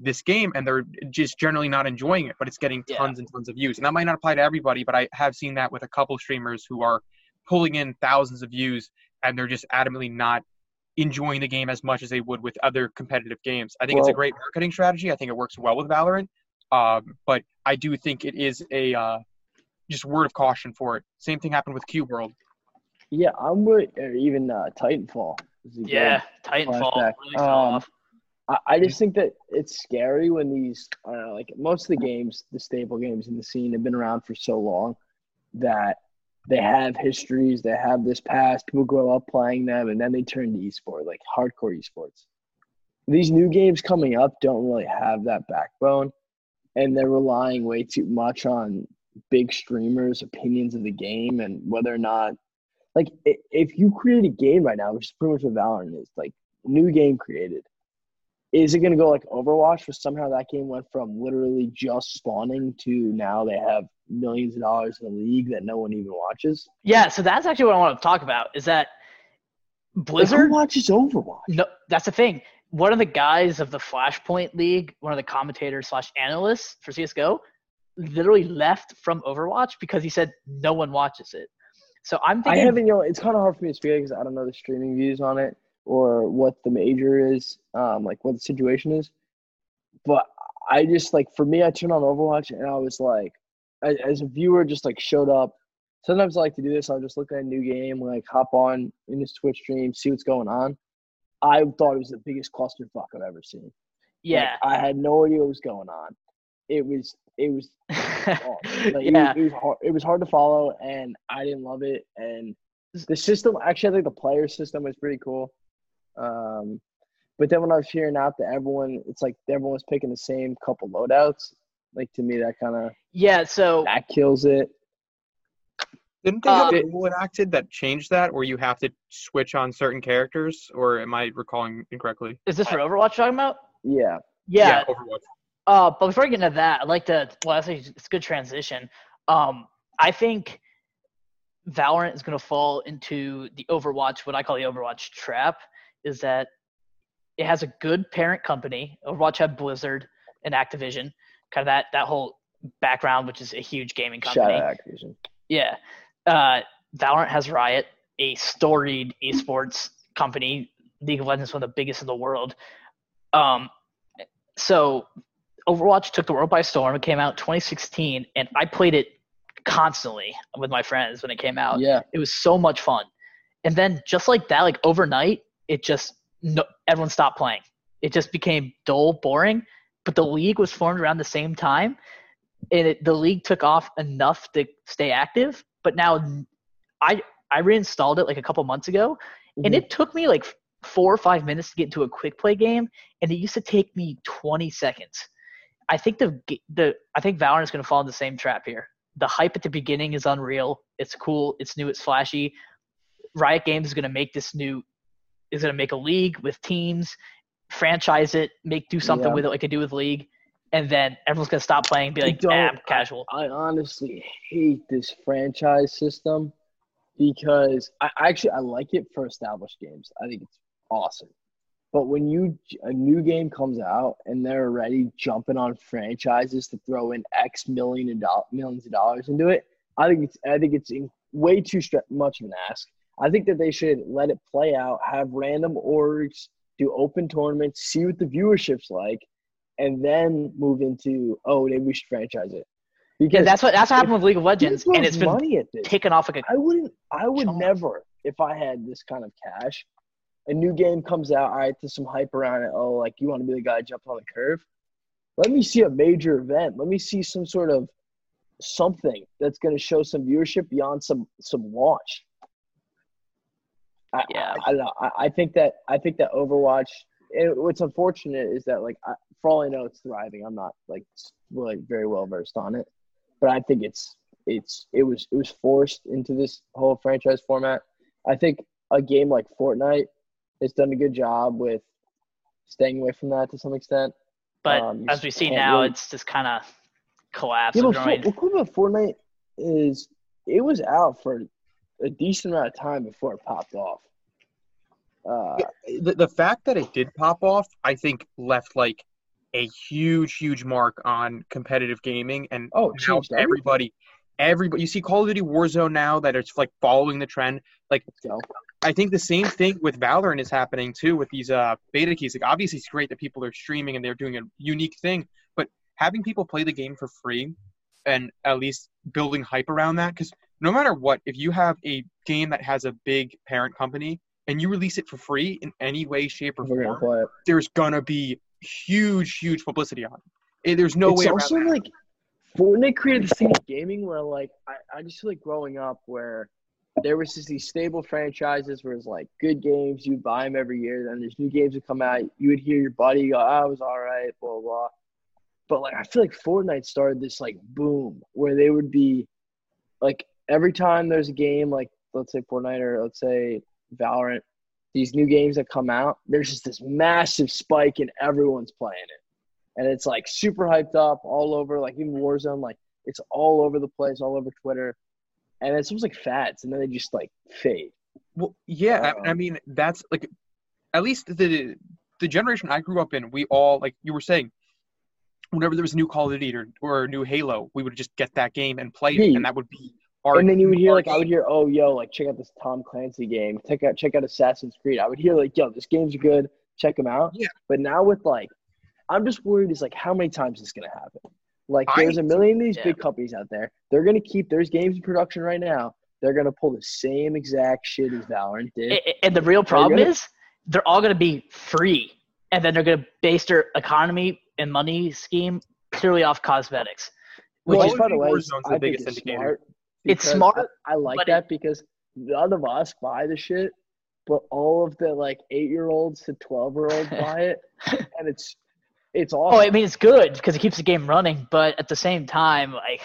this game and they're just generally not enjoying it, but it's getting tons and tons of views. And that might not apply to everybody, but I have seen that with a couple of streamers who are pulling in thousands of views and they're just adamantly not enjoying the game as much as they would with other competitive games. I think it's a great marketing strategy. I think it works well with Valorant, but I do think it is a just word of caution for it. Same thing happened with Cube World. Yeah, I'm with even Titanfall. Titanfall really fell off. I just think that it's scary when these, I don't know, like most of the games, the staple games in the scene have been around for so long that they have histories, they have this past, people grow up playing them, and then they turn to esports, like hardcore esports. These new games coming up don't really have that backbone, and they're relying way too much on big streamers' opinions of the game and whether or not, like, if you create a game right now, which is pretty much what Valorant is, like, new game created, is it going to go like Overwatch, where somehow that game went from literally just spawning to now they have millions of dollars in a league that no one even watches? Yeah, so that's actually what I want to talk about, is that Blizzard... Like, who watches Overwatch? No, that's the thing. One of the guys of the Flashpoint League, one of the commentators / analysts for CSGO, literally left from Overwatch because he said no one watches it. So I'm thinking... it's kind of hard for me to speak because I don't know the streaming views on it, or what the major is, like what the situation is. But I just, like, for me, I turned on Overwatch and I was like, as a viewer, just like showed up. Sometimes I like to do this. I'll just look at a new game, like hop on in this Twitch stream, see what's going on. I thought it was the biggest clusterfuck I've ever seen. Yeah. Like, I had no idea what was going on. It was awesome. Like, yeah. It was hard to follow, and I didn't love it. And the system, actually, I think the player system was pretty cool. But then when I was hearing out that everyone, it's like everyone was picking the same couple loadouts. Like, to me, that kind of that kills it. Didn't they have a rule enacted that changed that, where you have to switch on certain characters? Or am I recalling incorrectly? Is this for Overwatch talking about? Yeah. Overwatch. But before I get into that, I'd like to. Well, that's it's a good transition. I think Valorant is going to fall into the Overwatch, what I call the Overwatch trap, is that it has a good parent company. Overwatch had Blizzard and Activision, kind of that whole background, which is a huge gaming company. Shout out Activision. Yeah. Valorant has Riot, a storied esports company. League of Legends is one of the biggest in the world. So Overwatch took the world by storm. It came out in 2016, and I played it constantly with my friends when it came out. Yeah. It was so much fun. And then just like that, like overnight, everyone stopped playing. It just became dull, boring. But the league was formed around the same time, and the league took off enough to stay active. But now I reinstalled it like a couple months ago, mm-hmm. and it took me like 4 or 5 minutes to get into a quick play game, and it used to take me 20 seconds. I think I think Valorant is going to fall in the same trap here. The hype at the beginning is unreal. It's cool. It's new. It's flashy. Riot Games is going to make a league with teams, franchise it, do something with it like they do with League, and then everyone's going to stop playing and be like, casual. I honestly hate this franchise system because I like it for established games. I think it's awesome. But when a new game comes out and they're already jumping on franchises to throw in X millions of dollars into it, I think it's way too much of an ask. I think that they should let it play out, have random orgs, do open tournaments, see what the viewership's like, and then move into, maybe we should franchise it. Because that's what happened with League of Legends, and it's been taken off like a... I would never, if I had this kind of cash, a new game comes out, all right, there's some hype around it. Oh, like, you want to be the guy jumping on the curve? Let me see a major event. Let me see some sort of something that's going to show some viewership beyond some launch. I don't know. I think that Overwatch. And what's unfortunate is that, like, for all I know, it's thriving. I'm not like very well versed on it, but I think it was forced into this whole franchise format. I think a game like Fortnite has done a good job with staying away from that to some extent. But as we see now, it's just kind of collapsed. Yeah, what's cool about Fortnite is it was out for a decent amount of time before it popped off. The fact that it did pop off, I think, left like a huge, huge mark on competitive gaming, and everybody. You see Call of Duty Warzone now that it's like following the trend. Like, I think the same thing with Valorant is happening too with these beta keys. Like, obviously, it's great that people are streaming and they're doing a unique thing, but having people play the game for free and at least building hype around that, because no matter what, if you have a game that has a big parent company and you release it for free in any way, shape, or form, there's going to be huge, huge publicity on it. There's no way around it. It's also like But when they created the CSGO gaming, where like I just feel like growing up, where there was just these stable franchises where it's like good games, you buy them every year. Then there's new games that come out. You would hear your buddy go, "I was all right," blah blah. But like I feel like Fortnite started this like boom where they would be like every time there's a game like let's say Fortnite or let's say Valorant, these new games that come out, there's just this massive spike and everyone's playing it. And it's, like, super hyped up all over, like, even Warzone. Like, it's all over the place, all over Twitter. And it's almost like fads, and then they just, like, fade. Well, yeah, I mean, that's, like, at least the generation I grew up in, we all, like you were saying, whenever there was a new Call of Duty or a new Halo, we would just get that game and play it, and that would be our And then you would hear, like, game. I would hear, oh, yo, like, check out this Tom Clancy game. Check out Assassin's Creed. I would hear, like, yo, this game's good. Check them out. Yeah. But now with, like, I'm just worried is, like, how many times this is going to happen. Like, there's a million of these big companies out there. They're going to keep – there's games in production right now. They're going to pull the same exact shit as Valorant did. And the real problem is they're all going to be free, and then they're going to base their economy and money scheme purely off cosmetics. Which is, by the way, I think it's smart. It's smart. I like that because none of us buy the shit, but all of the, like, 8-year-olds to 12-year-olds buy it, and it's awesome. Oh, I mean, it's good because it keeps the game running, but at the same time, like,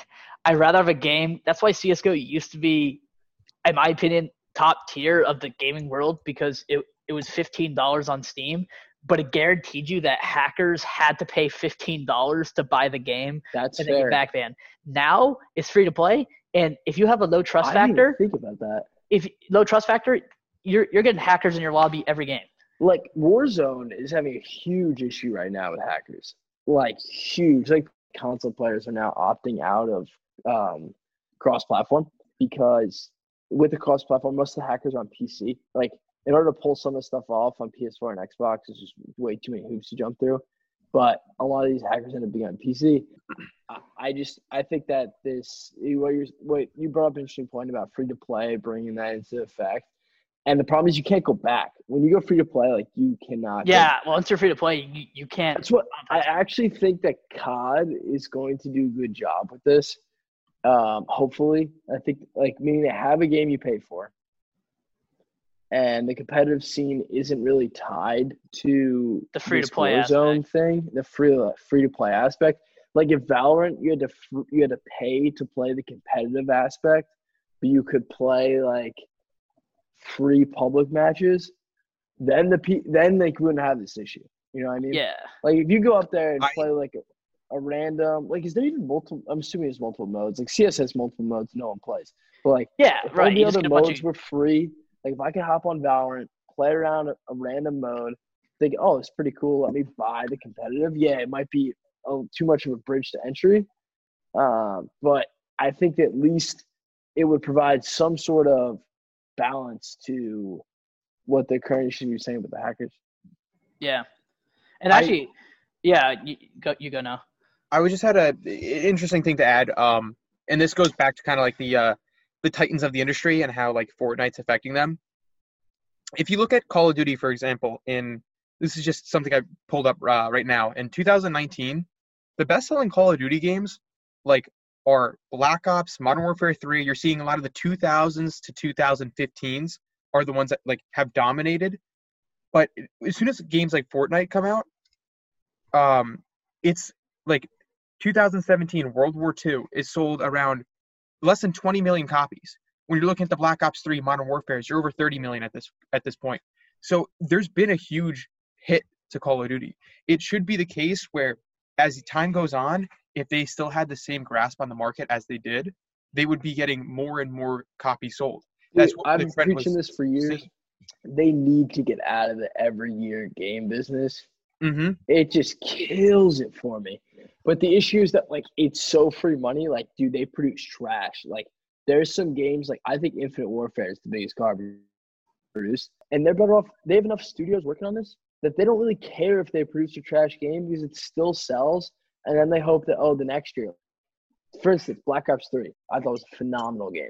I'd rather have a game. That's why CSGO used to be, in my opinion, top tier of the gaming world because it was $15 on Steam, but it guaranteed you that hackers had to pay $15 to buy the game. That's and fair. Then get backbanned. Now it's free to play, and if you have a low trust factor, I didn't even think about that. If low trust factor, you're getting hackers in your lobby every game. Like, Warzone is having a huge issue right now with hackers. Like, huge. Like, console players are now opting out of cross-platform because with the cross-platform, most of the hackers are on PC. Like, in order to pull some of the stuff off on PS4 and Xbox, there's just way too many hoops to jump through. But a lot of these hackers end up being on PC. I think that this – you brought up an interesting point about free-to-play, bringing that into effect. And the problem is you can't go back. When you go free-to-play, like, you cannot. Yeah, once you're free-to-play, you can't. That's what I actually think that COD is going to do a good job with this, hopefully. I think, like, meaning they have a game you pay for. And the competitive scene isn't really tied to the free-to-play aspect. Thing, the free-to-play aspect. Like, if Valorant, you had to pay to play the competitive aspect, but you could play, like, free public matches, then they wouldn't have this issue. You know what I mean? Yeah. Like, if you go up there and play, like, a random – like, is there even multiple – I'm assuming there's multiple modes. Like, CS has multiple modes, no one plays. But, like, yeah, if all the other modes were free, like, if I could hop on Valorant, play around a random mode, think, oh, it's pretty cool, let me buy the competitive. Yeah, it might be too much of a bridge to entry. But I think that at least it would provide some sort of balance to what the current issue you're saying with the hackers. Yeah. And actually, you go now. I was just had an interesting thing to add. And this goes back to kind of like the titans of the industry and how like Fortnite's affecting them. If you look at Call of Duty, for example, this is just something I pulled up right now. In 2019, the best-selling Call of Duty games, like, are Black Ops, Modern Warfare 3. You're seeing a lot of the 2000s to 2015s are the ones that like have dominated. But as soon as games like Fortnite come out, it's like 2017 World War II is sold around less than 20 million copies. When you're looking at the Black Ops 3 Modern Warfare, you're over 30 million at this point. So there's been a huge hit to Call of Duty. It should be the case where as time goes on, if they still had the same grasp on the market as they did, they would be getting more and more copies sold. That's what I've been preaching this for years. Saying. They need to get out of the every year game business. Mm-hmm. It just kills it for me. But the issue is that, like, it's so free money. Like, dude, they produce trash. Like, there's some games, like, I think Infinite Warfare is the biggest garbage produced. And they're better off. They have enough studios working on this that they don't really care if they produce a trash game because it still sells. And then they hope that, the next year. For instance, Black Ops 3, I thought was a phenomenal game.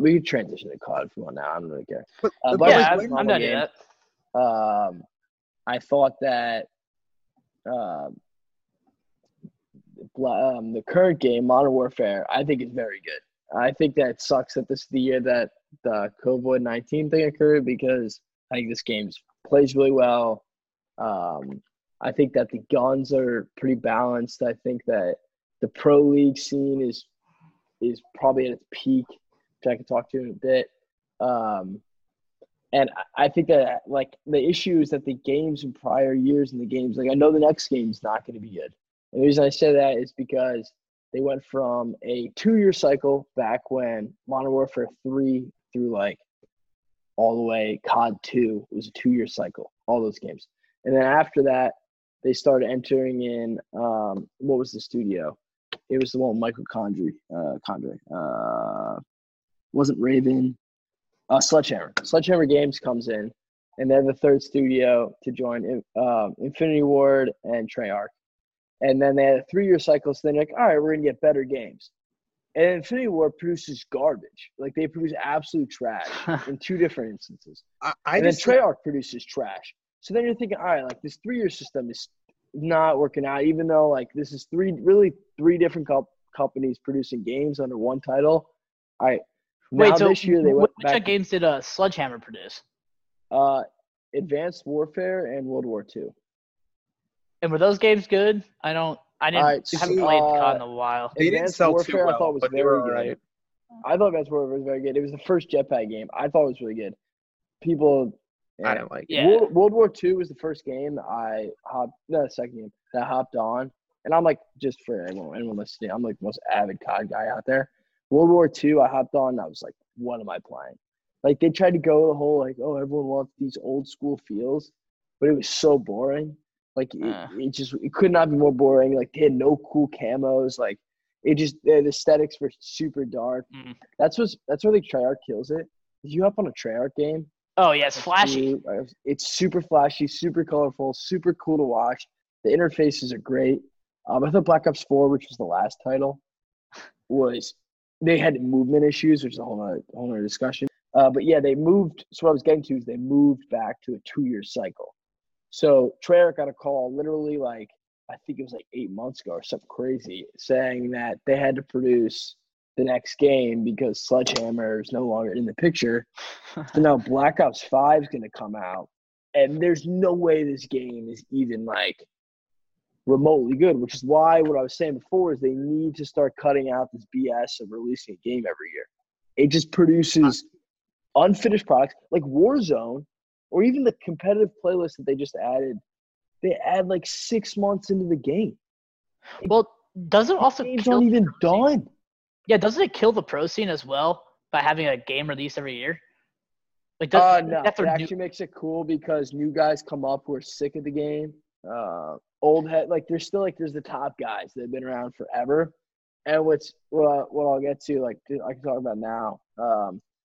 We could transition to COD if you want now. I don't really care. I'm done yet. I thought that the current game, Modern Warfare, I think is very good. I think that it sucks that this is the year that the COVID-19 thing occurred, because I think this game plays really well. I think that the guns are pretty balanced. I think that the pro league scene is probably at its peak, which I can talk to in a bit. And I think that, like, the issue is that the games in prior years and the games, like, I know the next game's not going to be good. And the reason I say that is because they went from a 2-year cycle back when Modern Warfare 3 through, like, all the way COD 2 was a 2-year cycle, all those games. And then after that, they started entering in, what was the studio? It was the one with Michael Condrey. Wasn't Raven. Sledgehammer. Sledgehammer Games comes in, and they're the third studio to join Infinity Ward and Treyarch. And then they had a 3-year cycle, so they're like, all right, we're going to get better games. And Infinity Ward produces garbage. Like, they produce absolute trash in two different instances. And then Treyarch produces trash. So then you're thinking, all right, like, this 3-year system is not working out, even though, like, this is three different companies producing games under one title. All right. Wait, so which games did Sledgehammer produce? Advanced Warfare and World War II. And were those games good? I haven't played COD in a while. Advanced Warfare I thought was very good. I thought Advanced Warfare was very good. It was the first Jetpack game. I thought it was really good. I don't like it. World War II was the first game second game that I hopped on. And I'm like, just for anyone listening, I'm like the most avid COD guy out there. World War II, I hopped on, and I was like, what am I playing? Like, they tried to go the whole, like, oh, everyone wants these old school feels, but it was so boring. Like, it could not be more boring. Like, they had no cool camos. Like, the aesthetics were super dark. Mm-hmm. That's where the Treyarch kills it. Did you hop on a Treyarch game? Oh, yeah, it's flashy. It's super flashy, super colorful, super cool to watch. The interfaces are great. I thought Black Ops 4, which was the last title, was... They had movement issues, which is a whole other discussion. But yeah, they moved. So what I was getting to is they moved back to a 2-year cycle. So Treyarch got a call literally like, I think it was like 8 months ago or something crazy, saying that they had to produce the next game because Sledgehammer is no longer in the picture. So now Black Ops 5 is going to come out. And there's no way this game is even like remotely good, which is why what I was saying before is they need to start cutting out this BS of releasing a game every year. It just produces unfinished products like Warzone, or even the competitive playlist that they just added. They add like 6 months into the game. Well, doesn't also games aren't even done. Yeah, doesn't it kill the pro scene as well by having a game released every year? Like, no, that actually makes it cool because new guys come up who are sick of the game. Old head, like there's the top guys that have been around forever, and what I'll get to, like I can talk about now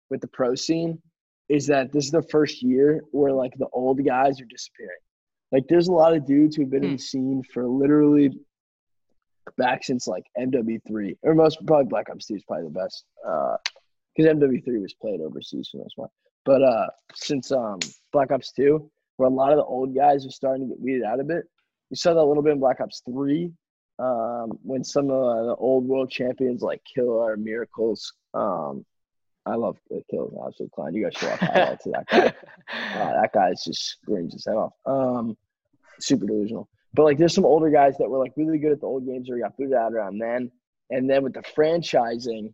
with the pro scene, is that this is the first year where like the old guys are disappearing. Like there's a lot of dudes who've been in the scene for literally back since like MW3 or most probably Black Ops 2 is probably the best because MW3 was played overseas for this one, but since Black Ops 2, where a lot of the old guys are starting to get weeded out a bit. You saw that a little bit in Black Ops 3 when some of the old world champions like Killer, Miracles. I love Killer, absolutely Klein. You guys should watch highlights of that guy. That guy is just screams his head off. Super delusional. But, like, there's some older guys that were, like, really good at the old games or got booted out around then. And then with the franchising,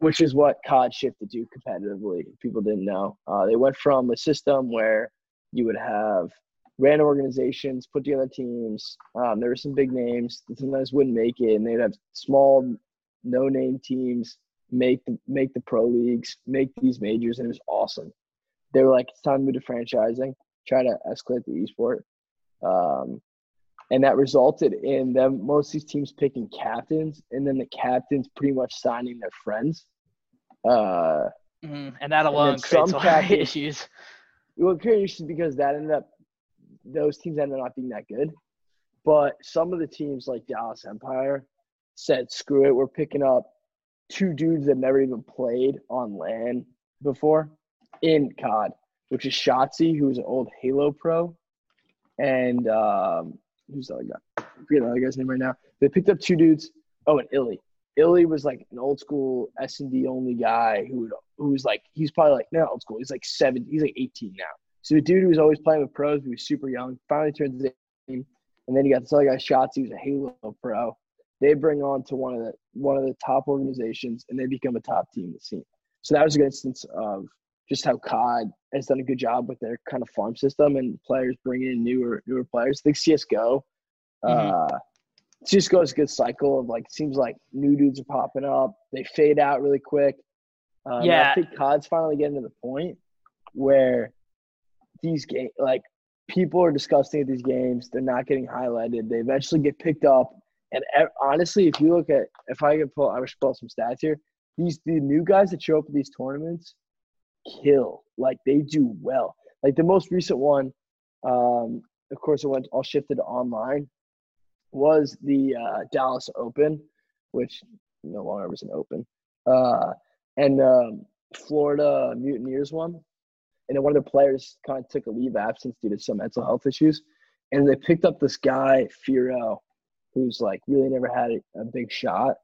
which is what COD shifted to competitively, people didn't know. They went from a system where you would have – ran organizations, put together teams. There were some big names that sometimes wouldn't make it, and they'd have small, no-name teams make the pro leagues, make these majors, and it was awesome. They were like, it's time to move to franchising, try to escalate the esport. And that resulted in them, most of these teams picking captains, and then the captains pretty much signing their friends. And that alone creates a lot of issues. Well, curious because that ended up, those teams ended up not being that good. But some of the teams like Dallas Empire said, screw it, we're picking up two dudes that never even played on LAN before in COD, which is Shotzi, who was an old Halo pro, and who's the other guy? I forget the other guy's name right now. They picked up two dudes. Oh, and Illy. Illy was like an old school S&D only guy who was like, he's probably like, not old school. He's like 7. He's like 18 now. So the dude who was always playing with pros, he was super young, finally turned his team. And then you got this other guy, Shotzi, he was a Halo pro. They bring on to one of the top organizations, and they become a top team in the scene. So that was a good instance of just how COD has done a good job with their kind of farm system and players bringing in newer players. I think CSGO. Mm-hmm. CSGO is a good cycle of, like, it seems like new dudes are popping up. They fade out really quick. I think COD's finally getting to the point where these games, like, people are disgusting at these games. They're not getting highlighted. They eventually get picked up. And honestly, if you look at – I should pull some stats here. The new guys that show up at these tournaments kill. Like, they do well. Like, the most recent one, of course, it went all shifted to online, was the Dallas Open, which no longer was an open. And Florida Mutineers won. And then one of the players kind of took a leave of absence due to some mental health issues. And they picked up this guy, Firo, who's like really never had a big shot.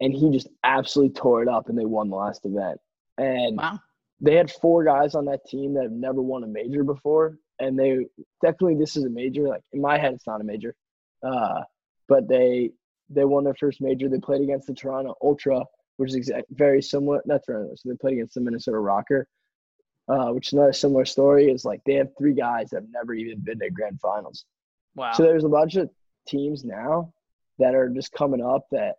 And he just absolutely tore it up, and they won the last event. And They had 4 guys on that team that have never won a major before. And they definitely, this is a major. Like, in my head, it's not a major. But they won their first major. They played against the Toronto Ultra, which is very similar. Not Toronto. So they played against the Minnesota Rocker. Which is another similar story. Is like they have 3 guys that have never even been to grand finals. Wow. So there's a bunch of teams now that are just coming up that,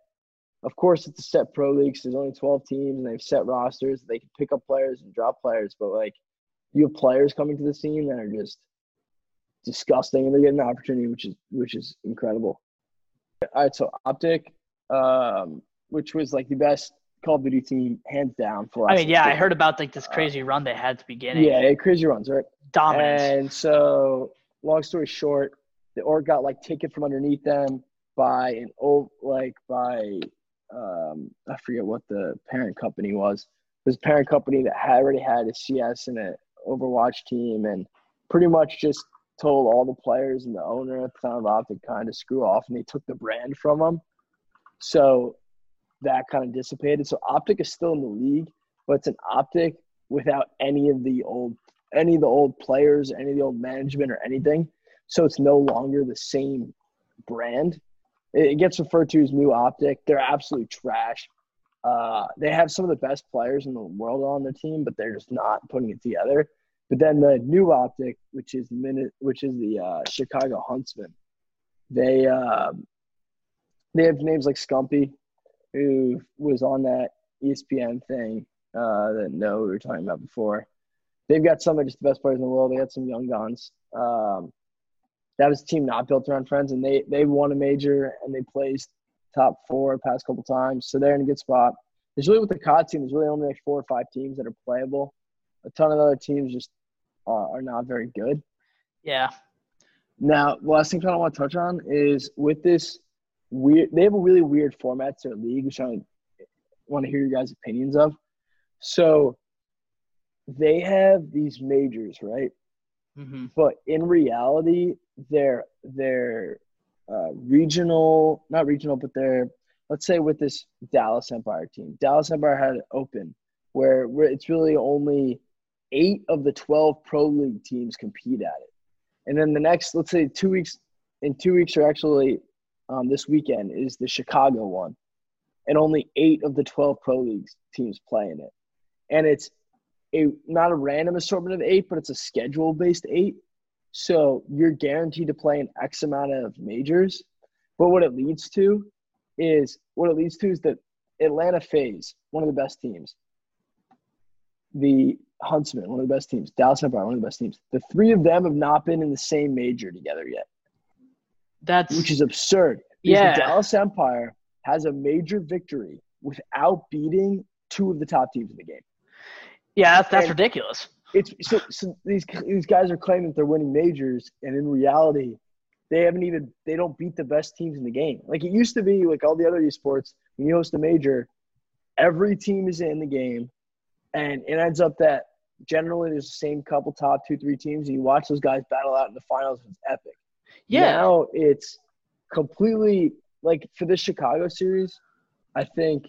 of course, it's a set pro league, so there's only 12 teams, and they have set rosters. They can pick up players and drop players. But, like, you have players coming to the scene that are just disgusting, and they get an opportunity, which is incredible. All right, so Optic, which was, like, the best Call of Duty team, hands down. For us. I mean, yeah, I heard about like this crazy run they had at the beginning. Yeah, crazy runs, right? Dominance. And so, long story short, the org got like taken from underneath them by I forget what the parent company was. It was a parent company that already had a CS and an Overwatch team, and pretty much just told all the players and the owner at the time of Optic kind of screw off, and they took the brand from them. So that kind of dissipated. So Optic is still in the league, but it's an Optic without any of the old players, any of the old management or anything. So it's no longer the same brand. It gets referred to as New Optic. They're absolute trash. They have some of the best players in the world on their team, but they're just not putting it together. But then the New Optic, which is the Chicago Huntsman, they have names like Scumpy, who was on that ESPN thing that we were talking about before. They've got some of just the best players in the world. They had some young guns. That was a team not built around friends, and they won a major, and they placed top 4 past couple times. So they're in a good spot. There's really with the COD team, there's really only like 4 or 5 teams that are playable. A ton of other teams just are not very good. Yeah. Now, the last thing I want to touch on is with this – they have a really weird format to their league, which I want to hear your guys' opinions of. So they have these majors, right? Mm-hmm. But in reality, their regional – not regional, but their – let's say with this Dallas Empire team. Dallas Empire had an open where it's really only 8 of the 12 pro league teams compete at it. And then the next – let's say 2 weeks – in 2 weeks are actually – this weekend is the Chicago one, and only 8 of the 12 pro league teams play in it. And it's not a random assortment of 8, but it's a schedule-based 8. So you're guaranteed to play an X amount of majors. But what it leads to is the Atlanta Phase, one of the best teams. The Huntsman, one of the best teams. Dallas Empire, one of the best teams. The 3 of them have not been in the same major together yet. Which is absurd. Yeah. The Dallas Empire has a major victory without beating 2 of the top teams in the game. Yeah, that's ridiculous. It's so these guys are claiming that they're winning majors, and in reality, they don't beat the best teams in the game. Like, it used to be, like all the other esports, when you host a major, every team is in the game, and it ends up that generally there's the same couple top 2-3 teams, and you watch those guys battle out in the finals, and it's epic. Yeah. Now it's completely like for the Chicago series, I think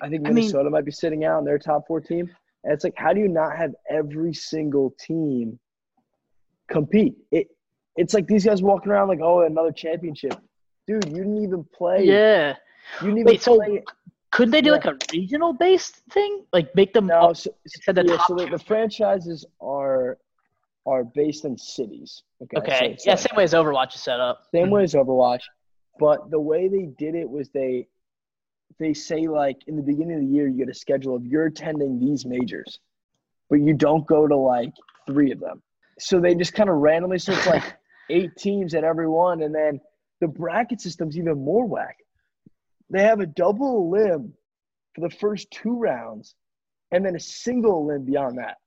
Minnesota might be sitting out in their top four team. And it's like, how do you not have every single team compete? It's like these guys walking around like, oh, another championship. Dude, you didn't even play. Yeah. You didn't even play. Couldn't they do like a regional-based thing? Like make them so the franchises are based in cities. Okay. So same way as Overwatch is set up. Same way as Overwatch. But the way they did it was they say like in the beginning of the year you get a schedule of you're attending these majors, but you don't go to like three of them. So they just kind of randomly, so it's like 8 teams at every one, and then the bracket system's even more whack. They have a double limb for the first 2 rounds and then a single limb beyond that.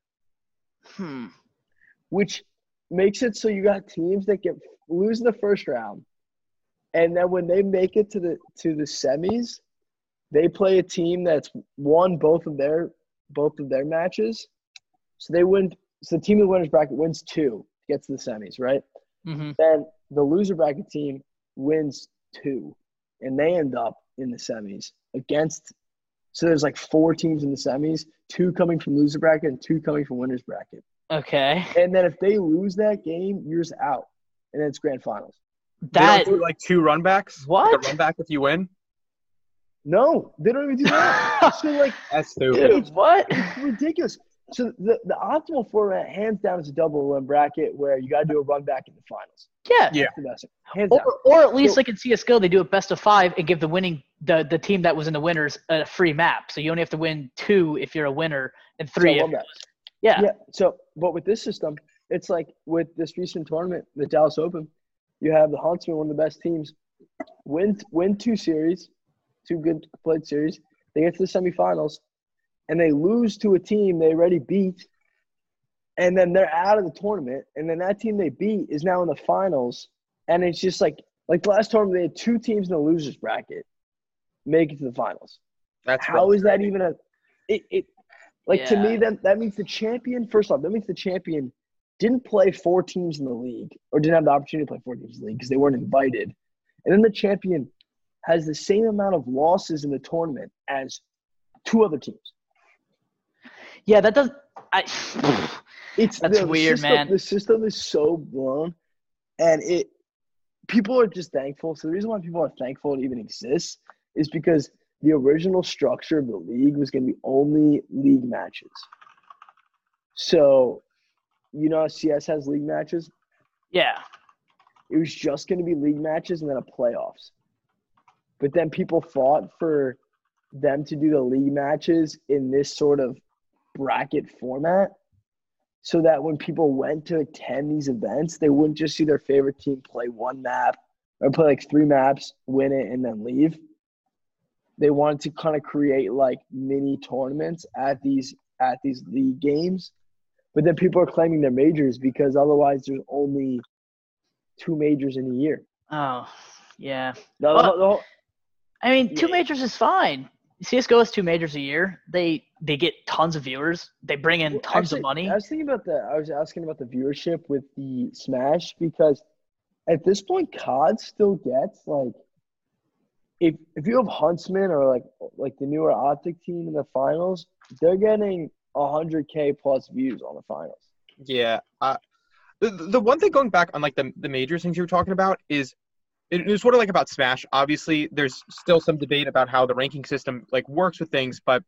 Which makes it so you got teams that lose the first round, and then when they make it to the semis, they play a team that's won both of their matches. So they win. So the team in the winner's bracket wins 2, gets to the semis, right? Mm-hmm. Then the loser bracket team wins 2, and they end up in the semis against. So there's like 4 teams in the semis, 2 coming from loser bracket and 2 coming from winner's bracket. Okay. And then if they lose that game, you're just out, and then it's grand finals. That they don't do like 2 run backs. What? Like a run back if you win. No, they don't even do that. So like, that's stupid. Dude, what? It's ridiculous. So the optimal format, hands down, is a double limb bracket where you got to do a run back in the finals. Yeah. That's the best. Hands down. Or at least like in CSGO, they do a best of 5 and give the winning the team that was in the winners a free map. So you only have to win 2 if you're a winner and 3 if you're a Yeah. So, but with this system, it's like with this recent tournament, the Dallas Open, you have the Huntsman, one of the best teams, win 2 series, 2 good played series. They get to the semifinals, and they lose to a team they already beat, and then they're out of the tournament, and then that team they beat is now in the finals, and it's just like the last tournament, they had 2 teams in the loser's bracket make it to the finals. To me, that means the champion, first off, that means the champion didn't play 4 teams in the league, or didn't have the opportunity to play 4 teams in the league because they weren't invited. And then the champion has the same amount of losses in the tournament as 2 other teams. Yeah, that doesn't – that's weird, man. The system is so blown, and people are just thankful. So the reason why people are thankful it even exists is because the original structure of the league was going to be only league matches. So, you know how CS has league matches? Yeah. It was just going to be league matches and then a playoffs. But then people fought for them to do the league matches in this sort of bracket format so that when people went to attend these events, they wouldn't just see their favorite team play 1 map or play like 3 maps, win it, and then leave. They wanted to kind of create like mini tournaments at these league games. But then people are claiming their majors because otherwise there's only 2 majors in a year. Oh, yeah. Two majors is fine. CSGO has 2 majors a year. They get tons of viewers. They bring in tons of money. I was thinking about that. I was asking about the viewership with the Smash because at this point, COD still gets like if you have Huntsman or like the newer Optic team in the finals, they're getting 100K plus views on the finals. Yeah. The one thing going back on like the major things you were talking about is it was sort of like about Smash. Obviously, there's still some debate about how the ranking system like works with things, but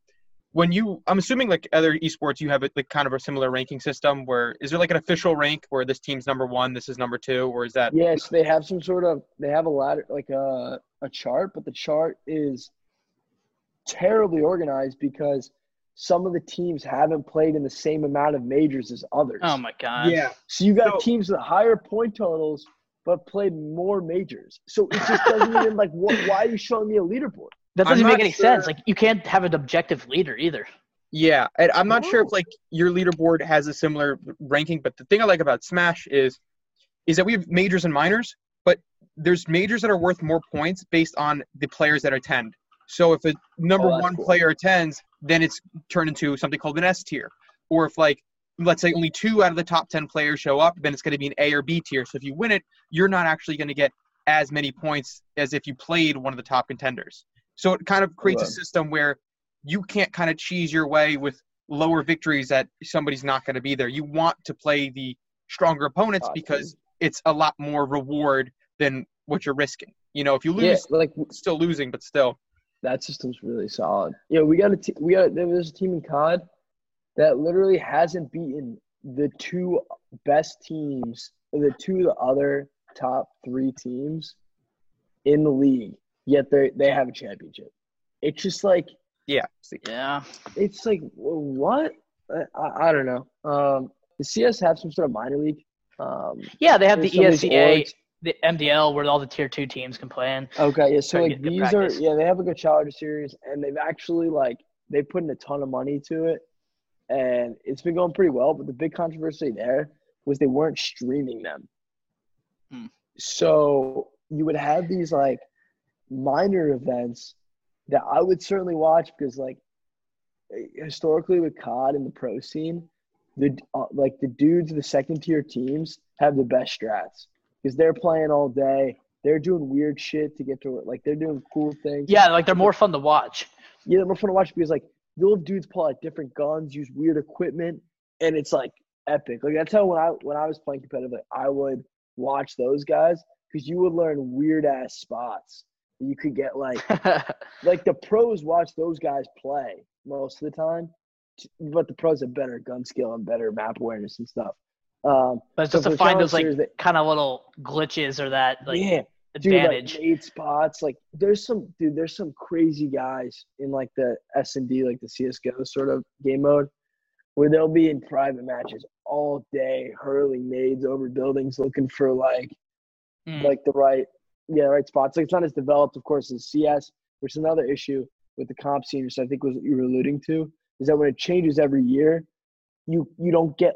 when I'm assuming like other esports, you have like kind of a similar ranking system where is there like an official rank where this team's number 1, this is number 2, or is that? Yes, they have some sort of a ladder like a chart, but the chart is terribly organized because some of the teams haven't played in the same amount of majors as others. Oh my god! Yeah, so you got teams with higher point totals but played more majors. So it just doesn't even like, why are you showing me a leaderboard? That doesn't make any sense. Like you can't have an objective leader either. Yeah. And I'm not sure if like your leaderboard has a similar ranking, but the thing I like about Smash is that we have majors and minors, but there's majors that are worth more points based on the players that attend. So if a number 1 player attends, then it's turned into something called an S tier. Or if like let's say only 2 out of the top 10 players show up, then it's going to be an A or B tier. So if you win it, you're not actually going to get as many points as if you played one of the top contenders. So it kind of creates a system where you can't kind of cheese your way with lower victories that somebody's not going to be there. You want to play the stronger opponents because it's a lot more reward than what you're risking. You know, if you lose, still losing, but still. That system's really solid. Yeah, there was a team in COD that literally hasn't beaten the 2 best teams, the 2 other top 3 teams in the league, yet they have a championship. It's just like it's like what? I don't know. Does CS have some sort of minor league? They have the ESCA, the MDL, where all the tier 2 teams can play in. Okay, yeah. So like these are they have a good challenger series, and they've actually they put in a ton of money to it, and it's been going pretty well. But the big controversy there was they weren't streaming them. Hmm. So you would have these minor events that I would certainly watch because historically with COD and the pro scene, the dudes of the second tier teams have the best strats because they're playing all day. They're doing weird shit to get to it. They're doing cool things. Yeah, they're more fun to watch. Yeah, they're more fun to watch because you'll have dudes pull out different guns, use weird equipment, and it's epic. That's how when I was playing competitively, I would watch those guys because you would learn weird ass spots. You could get the pros watch those guys play most of the time, but the pros have better gun skill and better map awareness and stuff. But just to find those kind of little glitches or that advantage, eight spots. There's some crazy guys in the S&D, the CSGO sort of game mode, where they'll be in private matches all day, hurling nades over buildings, looking for the right. Yeah, right spots. It's not as developed, of course, as CS, which is another issue with the comp scene, which I think was what you were alluding to, is that when it changes every year, you don't get,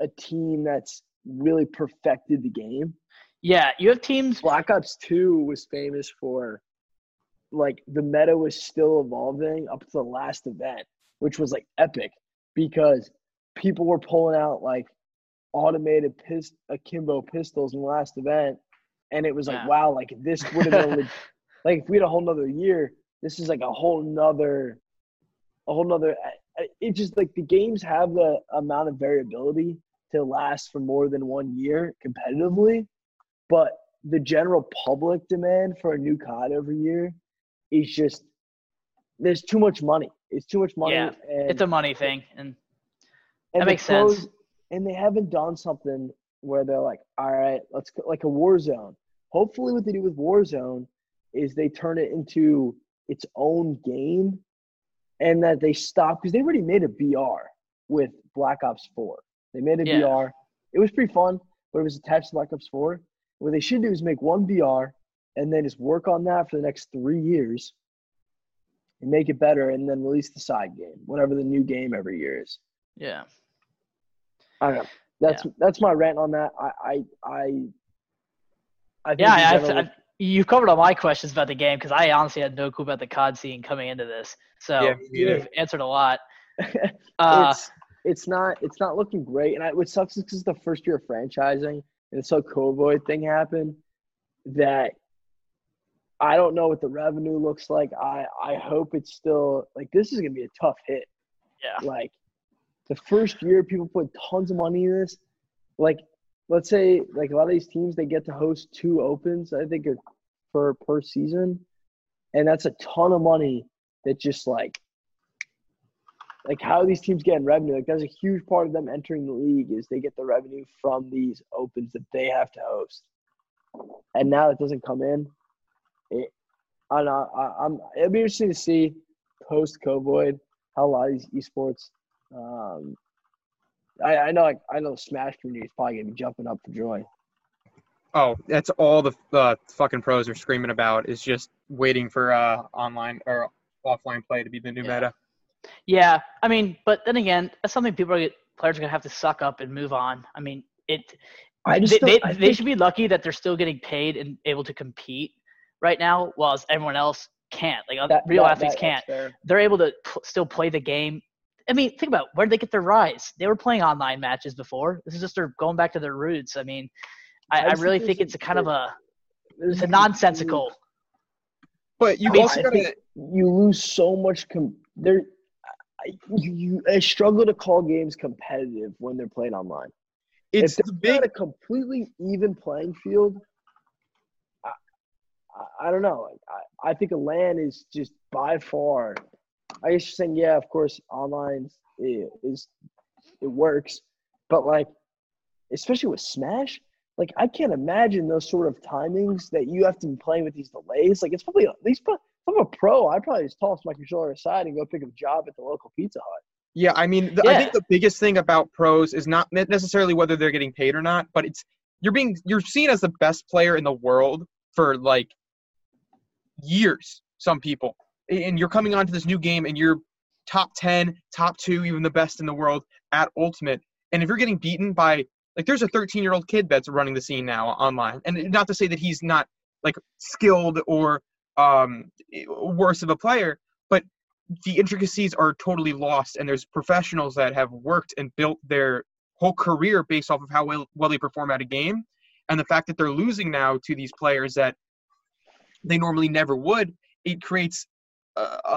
a team that's really perfected the game. Yeah, you have teams – Black Ops 2 was famous for, the meta was still evolving up to the last event, which was, epic because people were pulling out, automated akimbo pistols in the last event. And it was wow, this would have been if we had a whole nother year, this is a whole nother. It just the games have the amount of variability to last for more than one year competitively, but the general public demand for a new COD every year is just there's too much money. It's too much money. Yeah, and it's a money thing, and that makes sense. And they haven't done something where they're all right, let's go, a Warzone. Hopefully what they do with Warzone is they turn it into its own game and that they stop – because they already made a BR with Black Ops 4. They made a BR. It was pretty fun, but it was attached to Black Ops 4. What they should do is make one BR and then just work on that for the next 3 years and make it better and then release the side game, whatever the new game every year is. Yeah. I don't know. That's my rant on that. You've covered all my questions about the game because I honestly had no clue about the COD scene coming into this. So you've answered a lot. It's not looking great, and what sucks is this is the first year of franchising, and this whole COVID thing happened. That I don't know what the revenue looks like. I hope it's still this is gonna be a tough hit. Yeah. The first year, people put tons of money in this. Let's say, a lot of these teams, they get to host 2 opens, I think, per season. And that's a ton of money that just, how are these teams getting revenue? That's a huge part of them entering the league is they get the revenue from these opens that they have to host. And now it doesn't come in. It'll be interesting to see post-COVID how a lot of these esports – I know Smash community is probably gonna be jumping up for joy. Oh, that's all the fucking pros are screaming about is just waiting for online or offline play to be the new meta. Yeah, I mean, but then again, that's something players are gonna have to suck up and move on. I mean, they should be lucky that they're still getting paid and able to compete right now, while everyone else can't. Real athletes can't. They're able to still play the game. I mean, think about where they get their rise. They were playing online matches before. This is just they're going back to their roots. I mean, I really think it's a kind of a it's a nonsensical. But you also gotta, you lose so much. I struggle to call games competitive when they're played online. It's if they're not a completely even playing field. I don't know. I think a LAN is just by far. I used to think, yeah, of course, online is it works, but like, especially with Smash, like I can't imagine those sort of timings that you have to be playing with these delays. Like it's probably at least. If I'm a pro, I'd probably just toss my controller aside and go pick up a job at the local Pizza Hut. Yeah, I mean, I think the biggest thing about pros is not necessarily whether they're getting paid or not, but it's you're seen as the best player in the world for like years. Some people. And you're coming onto this new game and you're top 10, top 2, even the best in the world at Ultimate. And if you're getting beaten by – like there's a 13-year-old kid that's running the scene now online. And not to say that he's not like skilled or worse of a player, but the intricacies are totally lost. And there's professionals that have worked and built their whole career based off of how well they perform at a game. And the fact that they're losing now to these players that they normally never would, it creates –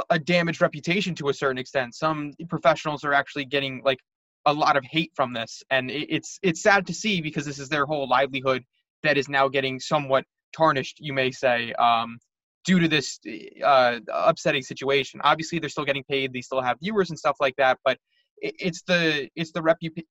a damaged reputation to a certain extent. Some professionals are actually getting like a lot of hate from this, and it's sad to see because this is their whole livelihood that is now getting somewhat tarnished, you may say, due to this upsetting situation. Obviously they're still getting paid, they still have viewers and stuff like that, but it's the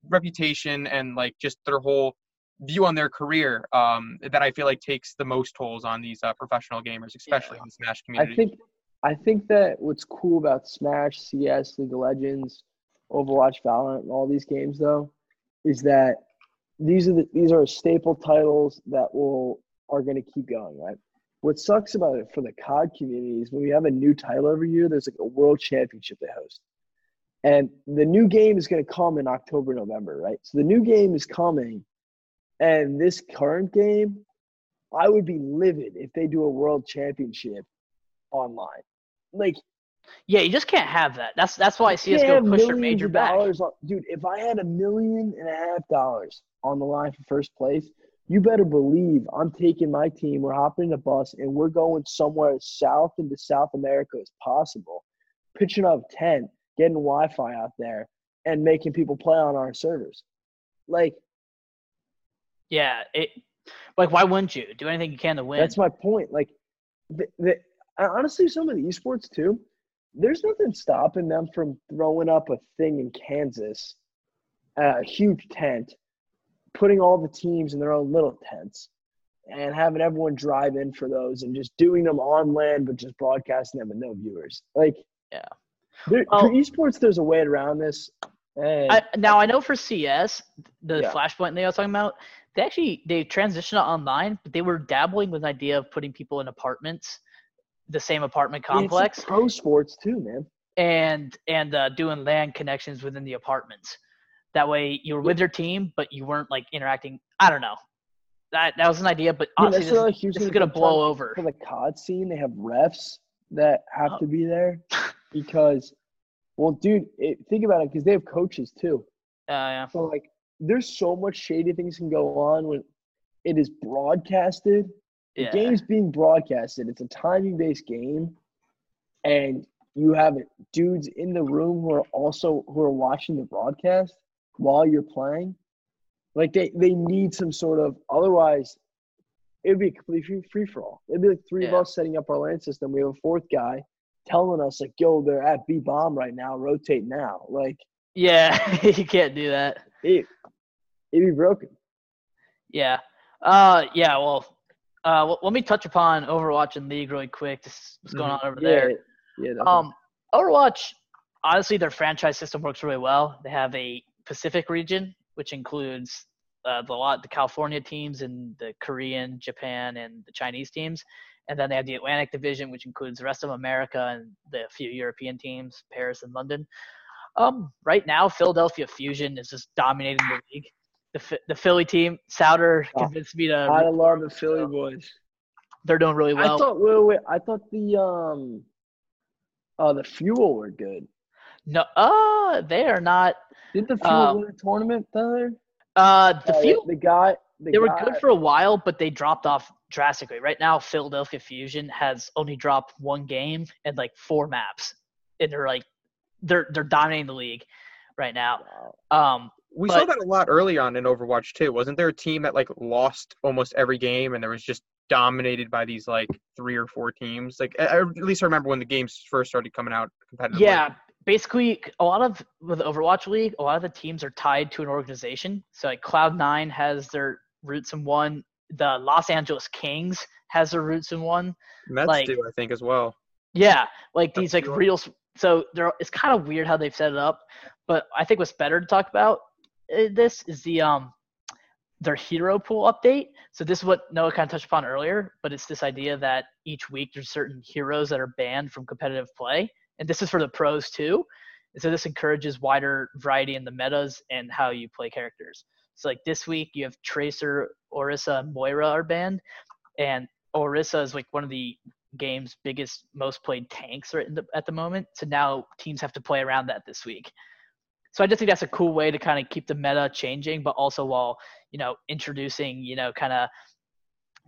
reputation and like just their whole view on their career that I feel like takes the most tolls on these professional gamers, especially in the Smash community. I think that what's cool about Smash, CS, League of Legends, Overwatch, Valorant, and all these games, though, is that these are staple titles that are going to keep going, right? What sucks about it for the COD community is when we have a new title every year, there's like a world championship they host. And the new game is going to come in October, November, right? So the new game is coming, and this current game, I would be livid if they do a world championship online. Like, yeah, you just can't have that. That's why CSGO pushed their major back. Dude, if I had $1.5 million on the line for first place, you better believe I'm taking my team, we're hopping in a bus, and we're going somewhere south into South America as possible, pitching up a tent, getting Wi-Fi out there, and making people play on our servers. Like, yeah, why wouldn't you do anything you can to win? That's my point. Like, honestly, some of the esports too, there's nothing stopping them from throwing up a thing in Kansas, a huge tent, putting all the teams in their own little tents, and having everyone drive in for those and just doing them on land but just broadcasting them with no viewers. Like, yeah, for esports, there's a way around this. Now I know for CS, the Flashpoint they were talking about, they transitioned online, but they were dabbling with an idea of putting people in apartments. The same apartment complex. It's like pro sports too, man. And doing LAN connections within the apartments. That way you were with your team, but you weren't like interacting. I don't know. That was an idea, but honestly, this is gonna blow over. For the COD scene, they have refs that have to be there because, well, dude, think about it, because they have coaches too. Yeah. So like, there's so much shady things can go on when it is broadcasted. The game's being broadcasted. It's a timing-based game, and you have dudes in the room who are watching the broadcast while you're playing. Like they need some sort of, otherwise it'd be a complete free-for-all. It'd be like three of us setting up our LAN system. We have a fourth guy telling us like, yo, they're at B bomb right now, rotate now. Like, yeah, you can't do that. It'd be broken. Yeah. Well, let me touch upon Overwatch and League really quick. This what's going on over there. Yeah, Overwatch, honestly, their franchise system works really well. They have a Pacific region, which includes the California teams and the Korean, Japan, and the Chinese teams. And then they have the Atlantic division, which includes the rest of America and the few European teams, Paris and London. Right now, Philadelphia Fusion is just dominating the league. The Philly team, Souter convinced me to. I love the Philly boys. They're doing really well. I thought the Fuel were good. No, they are not. Did the Fuel win a tournament there? The Fuel. They were good for a while, but they dropped off drastically. Right now, Philadelphia Fusion has only dropped one game and like four maps, and they're dominating the league right now. We saw that a lot early on in Overwatch 2. Wasn't there a team that lost almost every game, and there was just dominated by these three or four teams? At least I remember when the games first started coming out competitively. Yeah. Basically, with Overwatch League, a lot of the teams are tied to an organization. So, Cloud9 has their roots in one. The Los Angeles Kings has their roots in one. Mets do, I think, as well. Yeah, these cool. Real. So it's kind of weird how they've set it up. But I think what's better to talk about this is the their hero pool update. So this is what Noah kind of touched upon earlier. But it's this idea that each week there's certain heroes that are banned from competitive play. And this is for the pros too. And so this encourages wider variety in the metas and how you play characters. So this week you have Tracer, Orisa, and Moira are banned. And Orisa is one of the game's biggest, most played tanks right at the moment. So now teams have to play around that this week. So I just think that's a cool way to kind of keep the meta changing, but also while, introducing, kind of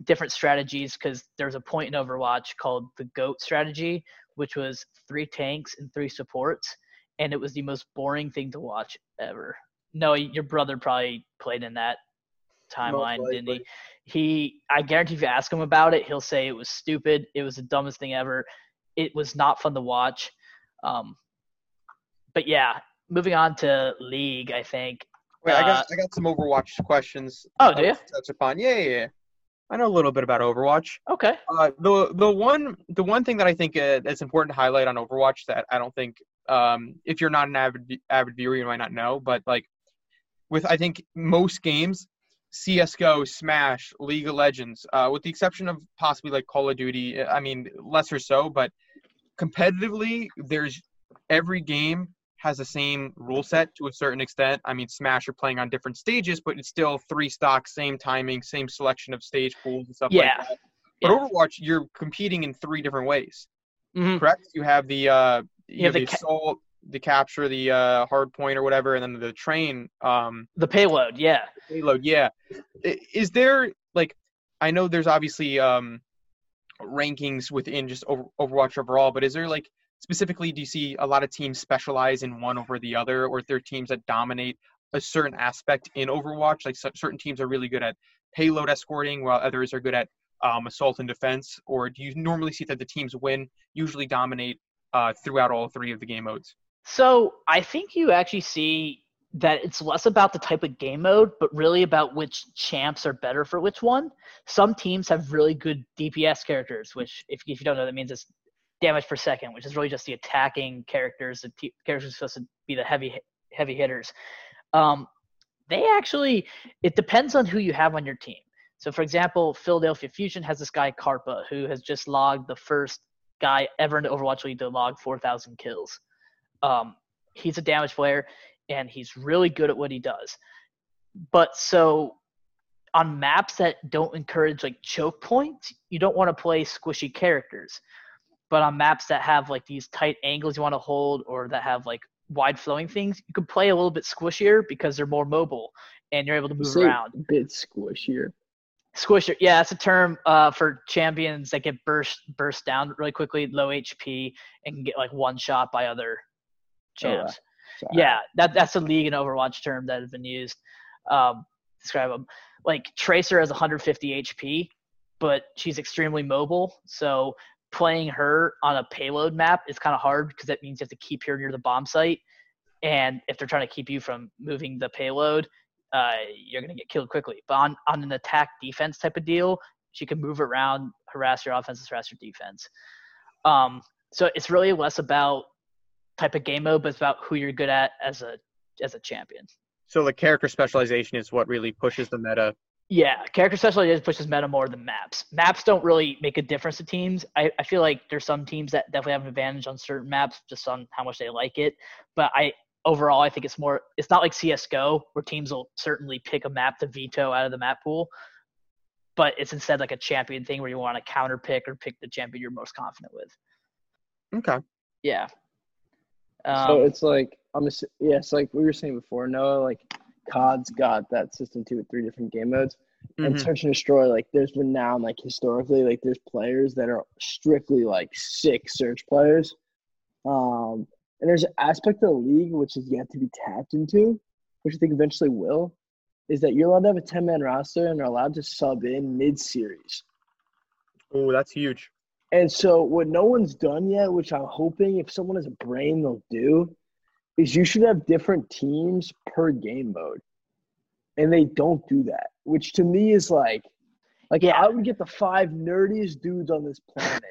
different strategies, because there's a point in Overwatch called the GOAT strategy, which was 3 tanks and 3 supports, and it was the most boring thing to watch ever. No, your brother probably played in that timeline, didn't he? He, I guarantee if you ask him about it, he'll say it was stupid. It was the dumbest thing ever. It was not fun to watch. But yeah, moving on to League, I think. Wait, I got some Overwatch questions. Oh, do you? To touch upon. Yeah. I know a little bit about Overwatch. Okay. The one thing that I think that's important to highlight on Overwatch that I don't think if you're not an avid viewer you might not know, but with I think most games, CSGO, Smash, League of Legends, with the exception of possibly Call of Duty, I mean lesser so, but competitively there's every game has the same rule set to a certain extent. I mean, Smash, you're playing on different stages, but it's still 3 stocks, same timing, same selection of stage pools and stuff like that. But Overwatch, you're competing in 3 different ways, correct? You have the assault, the capture, the hard point or whatever, and then the train. The payload, yeah. Is there, I know there's obviously rankings within just Overwatch overall, but is there, specifically, do you see a lot of teams specialize in one over the other, or if there are teams that dominate a certain aspect in Overwatch? Certain teams are really good at payload escorting, while others are good at assault and defense. Or do you normally see that the teams usually dominate throughout all 3 of the game modes? So I think you actually see that it's less about the type of game mode, but really about which champs are better for which one. Some teams have really good DPS characters, which if you don't know, that means it's damage per second, which is really just the attacking characters. The characters are supposed to be the heavy hitters. It depends on who you have on your team. So, for example, Philadelphia Fusion has this guy, Karpa, who has just logged the first guy ever in the Overwatch League to log 4,000 kills. He's a damage player, and he's really good at what he does. But so on maps that don't encourage, choke points, you don't want to play squishy characters. But on maps that have these tight angles you want to hold, or that have wide flowing things, you can play a little bit squishier because they're more mobile and you're able to move around. A bit squishier. Squishier, yeah, that's a term for champions that get burst down really quickly, low HP, and can get one shot by other champs. Oh, yeah, that's a League and Overwatch term that has been used to describe them. Tracer has 150 HP, but she's extremely mobile, so playing her on a payload map is kind of hard because that means you have to keep her near the bomb site, and if they're trying to keep you from moving the payload, you're going to get killed quickly. But on an attack defense type of deal, she can move around, harass your offense, harass your defense. So it's really less about type of game mode, but it's about who you're good at as a champion. So the character specialization is what really pushes the meta. Yeah, character specialization pushes meta more than maps. Maps don't really make a difference to teams. I feel there's some teams that definitely have an advantage on certain maps just on how much they like it. But I think it's more – it's not like CSGO where teams will certainly pick a map to veto out of the map pool. But it's instead a champion thing where you want to counter pick or pick the champion you're most confident with. Okay. Yeah. So it's like, so like we were saying before, Noah, like COD's got that system too with three different game modes. Mm-hmm. And Search and Destroy, like, there's been now, like, historically, like, there's players that are strictly, like, sick Search players. And there's an aspect of the league which is yet to be tapped into, which I think eventually will, is that you're allowed to have a 10-man roster and are allowed to sub in mid-series. Oh, that's huge. And so what no one's done yet, which I'm hoping if someone has a brain they'll do, is you should have different teams per game mode. And they don't do that, which to me is like yeah. I would get the five nerdiest dudes on this planet,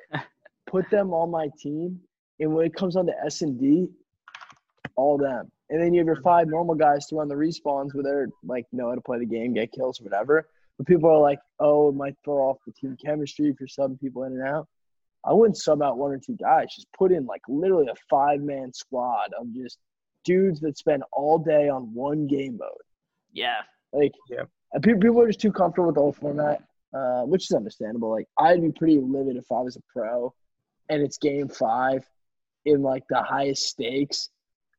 put them on my team, and when it comes on to S&D, all them. And then you have your five normal guys to run the respawns where they're like, know how to play the game, get kills, whatever. But people are like, oh, it might throw off the team chemistry if you're subbing people in and out. I wouldn't sub out one or two guys. Just put in like literally a five-man squad of just dudes that spend all day on one game mode. Yeah. Like, yeah. People are just too comfortable with the whole format, which is understandable. Like, I'd be pretty livid if I was a pro and it's game five in, like, the highest stakes,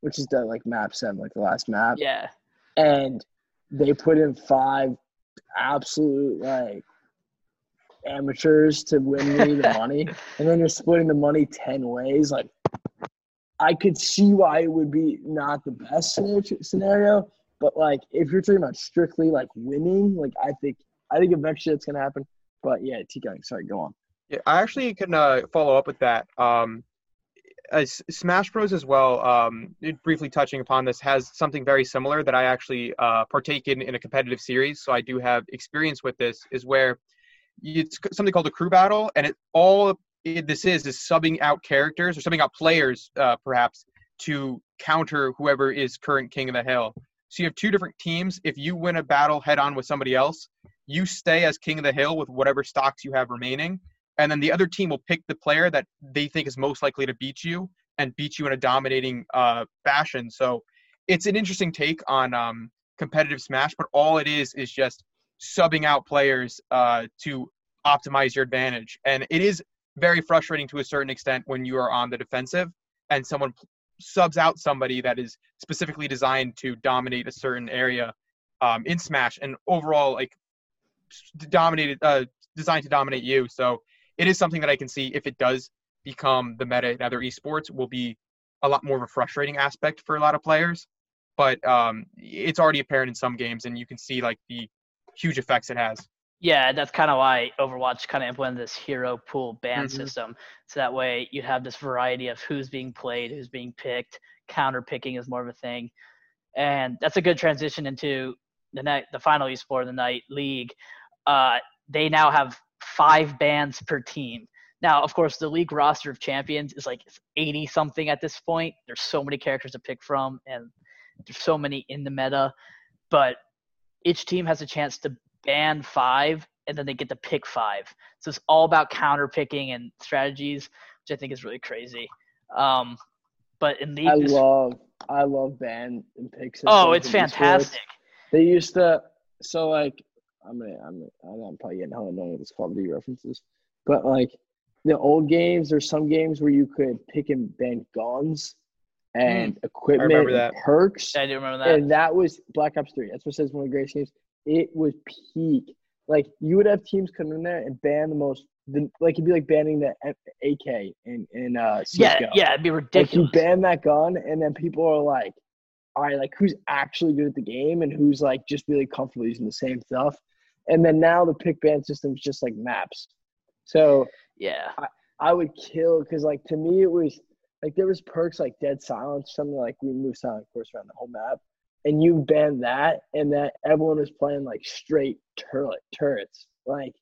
which is the, like, map seven, like, the last map. Yeah. And they put in five absolute, like, amateurs to win me the money. And then you're splitting the money 10 ways. Like, I could see why it would be not the best scenario. But, like, if you're talking about strictly, like, winning, like, I think eventually it's going to happen. But, yeah, T-Gang, sorry, go on. Yeah, I actually can follow up with that. Smash Bros. As well, briefly touching upon this, has something very similar that I actually partake in a competitive series. So I do have experience with this, is where it's something called a crew battle. And this is subbing out characters or subbing out players, perhaps, to counter whoever is current king of the hill. So you have two different teams. If you win a battle head-on with somebody else, you stay as king of the hill with whatever stocks you have remaining, and then the other team will pick the player that they think is most likely to beat you in a dominating fashion. So it's an interesting take on competitive Smash, but all it is just subbing out players to optimize your advantage. And it is very frustrating to a certain extent when you are on the defensive and someone subs out somebody that is specifically designed to dominate a certain area in Smash, and overall like designed to dominate you. So it is something that I can see, if it does become the meta in other esports, will be a lot more of a frustrating aspect for a lot of players. But it's already apparent in some games, and you can see like the huge effects it has. Yeah, that's kind of why Overwatch kind of implemented this hero pool ban system. So that way you have this variety of who's being played, who's being picked. Counter picking is more of a thing. And that's a good transition into the final esport of the night, League. They now have 5 bans per team. Now, of course, the League roster of champions is like 80-something at this point. There's so many characters to pick from, and there's so many in the meta. But each team has a chance to ban 5, and then they get to pick 5. So it's all about counter picking and strategies, which I think is really crazy. But in League, I love ban and picks. Oh, it's fantastic. They used to, so like I'm probably getting hella annoying with this Call of Duty references, but like the old games, there's some games where you could pick and ban guns and equipment and perks. Yeah, I do remember that. And that was Black Ops 3. That's what says one of the greatest games. It was peak. Like, you would have teams come in there and ban the most – like, it'd be like banning the AK in CSGO. Yeah, it'd be ridiculous. Like, you ban that gun, and then people are like, all right, like, who's actually good at the game and who's, like, just really comfortable using the same stuff. And then now the pick ban system is just, like, maps. So yeah, I would kill because, like, to me it was – like, there was perks like Dead Silence, something like we move silent course around the whole map. And you ban that, and that everyone was playing, like, straight turrets. Like,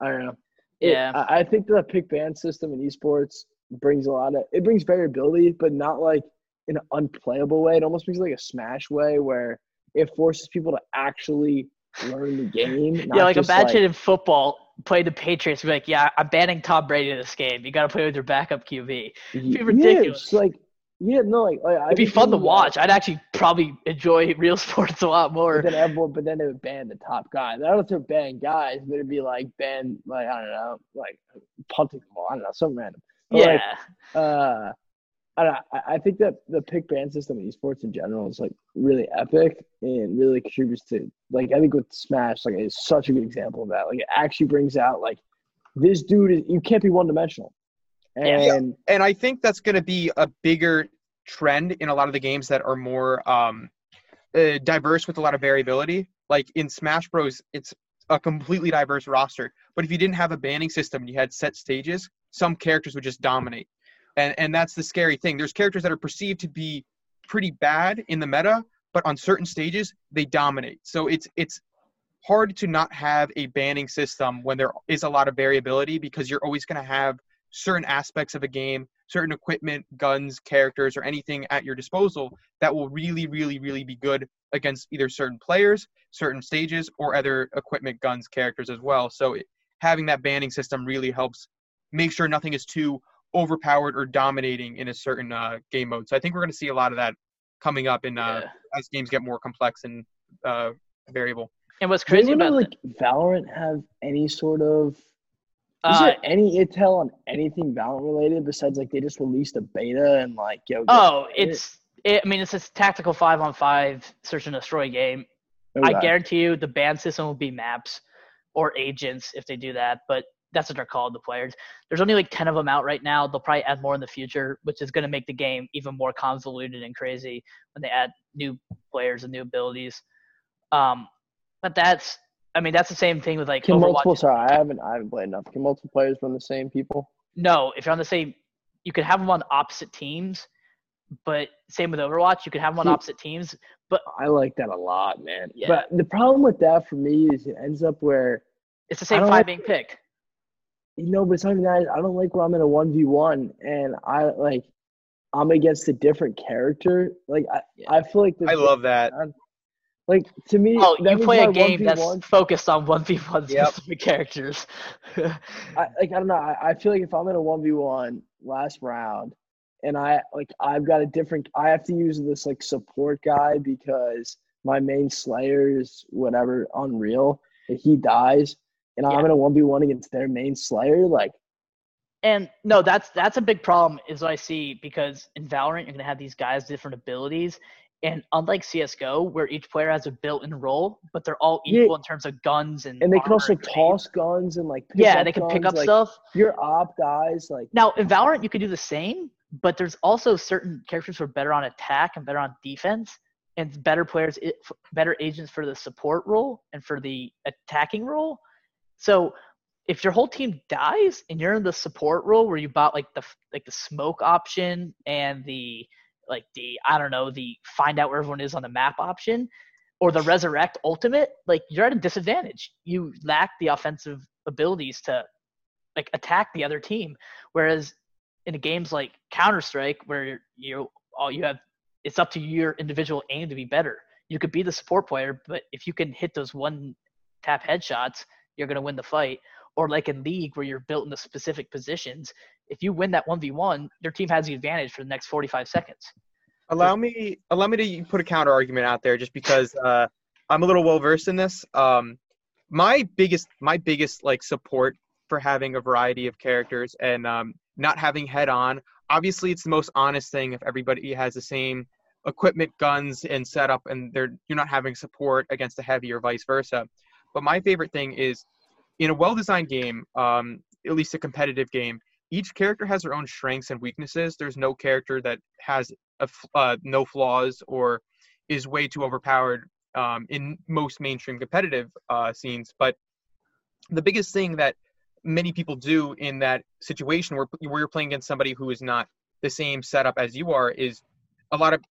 I don't know. Yeah. I think the pick-ban system in esports brings a lot of – it brings variability, but not, like, in an unplayable way. It almost brings, like, a Smash way where it forces people to actually learn the game. Yeah, like, imagine in football, play the Patriots and be like, yeah, I'm banning Tom Brady in this game. You got to play with your backup QB. It'd be ridiculous. Yeah, like – yeah, no, like it'd be fun to watch. I'd actually probably enjoy real sports a lot more. But then they would ban the top guys. I don't know if they're ban guys, but it'd be like ban, like, I don't know, like punting the ball. I don't know, something random. But yeah. Like, I think that the pick ban system in esports in general is like really epic and really contributes to, like, I think with Smash, like, it's such a good example of that. Like, it actually brings out, like, this dude is, you can't be one dimensional. And I think that's going to be a bigger trend in a lot of the games that are more diverse with a lot of variability. Like in Smash Bros, it's a completely diverse roster. But if you didn't have a banning system and you had set stages, some characters would just dominate. And that's the scary thing. There's characters that are perceived to be pretty bad in the meta, but on certain stages, they dominate. So it's hard to not have a banning system when there is a lot of variability, because you're always going to have certain aspects of a game, certain equipment, guns, characters, or anything at your disposal that will really, really, really be good against either certain players, certain stages, or other equipment, guns, characters as well. So having that banning system really helps make sure nothing is too overpowered or dominating in a certain game mode. So I think we're going to see a lot of that coming up in as games get more complex and variable. And what's crazy about Valorant have any sort of is there any intel on anything Valorant related besides like they just released a beta and like it's this tactical 5-on-5 search and destroy game. I guarantee you the ban system will be maps or agents if they do that, but that's what they're called, the players. There's only like 10 of them out right now. They'll probably add more in the future, which is going to make the game even more convoluted and crazy when they add new players and new abilities. But that's the same thing with like Overwatch. I haven't played enough. Can multiple players run the same people? No, if you're on the same, you can have them on opposite teams. But same with Overwatch, you can have them on opposite teams. But I like that a lot, man. Yeah. But the problem with that for me is it ends up where it's the same five being picked. You know, but something that I don't like when I'm in a 1v1 and I'm against a different character. Like I feel like I love that. Like to me, you play a game 1v1. That's focused on 1v1 specific characters. I don't know. I feel like if I'm in a 1v1 last round, and I've got a different. I have to use this like support guy because my main Slayer is whatever unreal. If he dies. And I'm in a 1v1 against their main Slayer, like. And no, that's a big problem is what I see, because in Valorant, you're going to have these guys, different abilities. And unlike CSGO, where each player has a built-in role, but they're all equal in terms of guns and they can also toss guns and, like, pick up guns. Your op dies, like. Now, in Valorant, you can do the same, but there's also certain characters who are better on attack and better on defense. And better players, better agents for the support role and for the attacking role. So if your whole team dies and you're in the support role where you bought like the smoke option and the find out where everyone is on the map option or the resurrect ultimate, like you're at a disadvantage. You lack the offensive abilities to like attack the other team. Whereas in games like Counter-Strike where it's up to your individual aim to be better. You could be the support player, but if you can hit those one tap headshots, you're going to win the fight. Or like in League where you're built into specific positions, if you win that 1v1, your team has the advantage for the next 45 seconds. Allow me to put a counter argument out there just because I'm a little well-versed in this. My biggest like support for having a variety of characters and not having head-on, obviously it's the most honest thing if everybody has the same equipment, guns, and setup and you're not having support against a heavy or vice versa. But my favorite thing is, in a well-designed game, at least a competitive game, each character has their own strengths and weaknesses. There's no character that has no flaws or is way too overpowered in most mainstream competitive scenes. But the biggest thing that many people do in that situation where you're playing against somebody who is not the same setup as you are is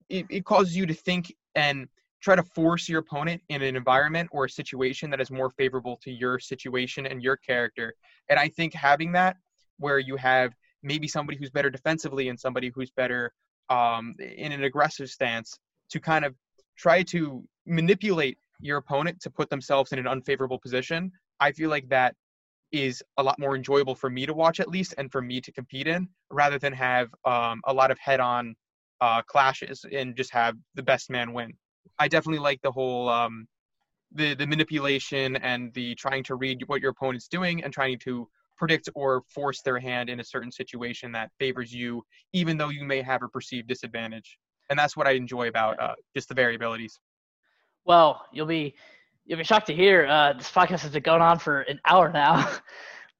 it causes you to think and try to force your opponent in an environment or a situation that is more favorable to your situation and your character. And I think having that where you have maybe somebody who's better defensively and somebody who's better in an aggressive stance to kind of try to manipulate your opponent to put themselves in an unfavorable position, I feel like that is a lot more enjoyable for me to watch at least and for me to compete in rather than have a lot of head-on clashes and just have the best man win. I definitely like the whole the manipulation and the trying to read what your opponent's doing and trying to predict or force their hand in a certain situation that favors you, even though you may have a perceived disadvantage. And that's what I enjoy about just the variabilities. Well, you'll be shocked to hear this podcast has been going on for an hour now.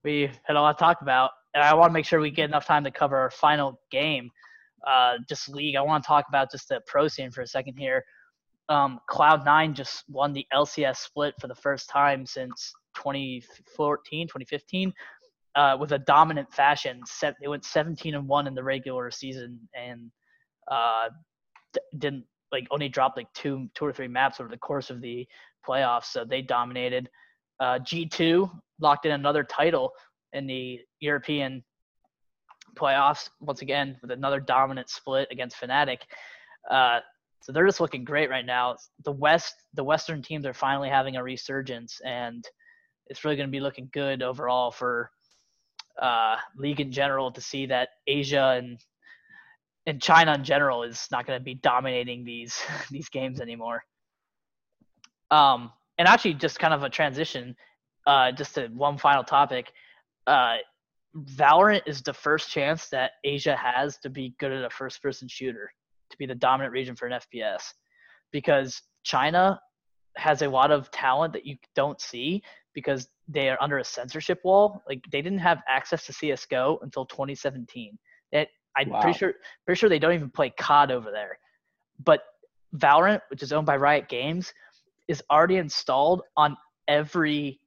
We had a lot to talk about, and I want to make sure we get enough time to cover our final game, just league. I want to talk about just the pro scene for a second here. Cloud9 just won the LCS split for the first time since 2015, with a dominant fashion. They went 17-1 in the regular season and didn't only dropped two or three maps over the course of the playoffs. So they dominated. G2 locked in another title in the European playoffs once again with another dominant split against Fnatic. So they're just looking great right now. The Western teams are finally having a resurgence, and it's really going to be looking good overall for League in general to see that Asia and China in general is not going to be dominating these games anymore. And actually, just kind of a transition, just to one final topic. Valorant is the first chance that Asia has to be good at a first-person shooter, to be the dominant region for an FPS, because China has a lot of talent that you don't see because they are under a censorship wall. They didn't have access to CSGO until 2017. I'm pretty sure they don't even play COD over there. But Valorant, which is owned by Riot Games, is already installed on every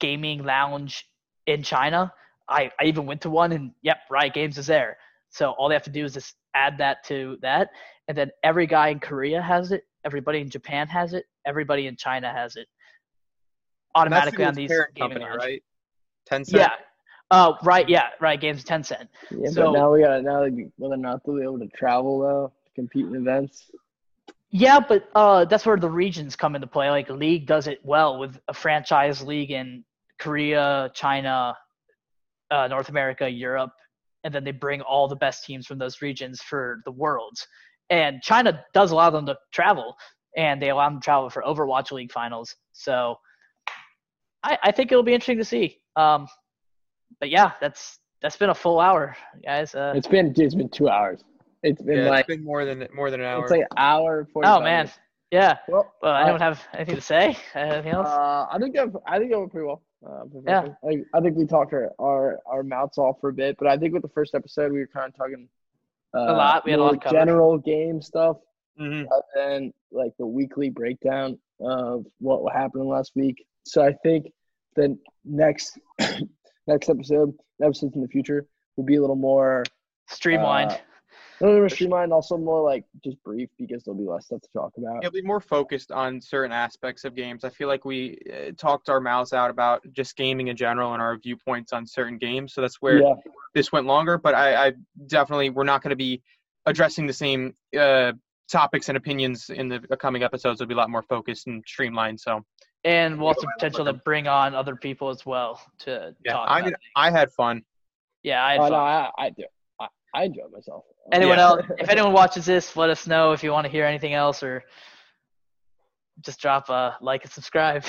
gaming lounge in China. I even went to one, and yep, Riot Games is there. So all they have to do is just add that to that. And then every guy in Korea has it. Everybody in Japan has it. Everybody in China has it. Automatically on these parent gaming company, right? Tencent? Yeah. Riot Games, Tencent. Yeah, so, but whether or not they'll be able to travel though, to compete in events. Yeah, but that's where the regions come into play. League does it well with a franchise league in Korea, China, North America, Europe, and then they bring all the best teams from those regions for the Worlds. And China does allow them to travel, and they allow them to travel for Overwatch League finals. So I think it'll be interesting to see. But yeah, that's been a full hour, guys. It's been 2 hours. It's been more than an hour. It's an hour. Oh man, minutes. Yeah. Well, I don't have anything to say. Anything else? I think I went pretty well. Yeah. I think we talked our mouths off for a bit, but I think with the first episode we were kind of talking a lot. We had a lot of general game stuff, mm-hmm. and the weekly breakdown of what happened last week. So I think the next episode, episodes in the future, will be a little more streamlined. Also more just brief because there'll be less stuff to talk about. It'll be more focused on certain aspects of games. I feel like we talked our mouths out about just gaming in general and our viewpoints on certain games. So that's where this went longer. But I definitely, we're not going to be addressing the same topics and opinions in the coming episodes. It'll be a lot more focused and streamlined. So. And we'll have the potential to bring on other people as well to talk about it. I had fun. Yeah, I had fun. No, I do. I enjoyed myself. Anyone else? If anyone watches this, let us know if you want to hear anything else, or just drop a like and subscribe.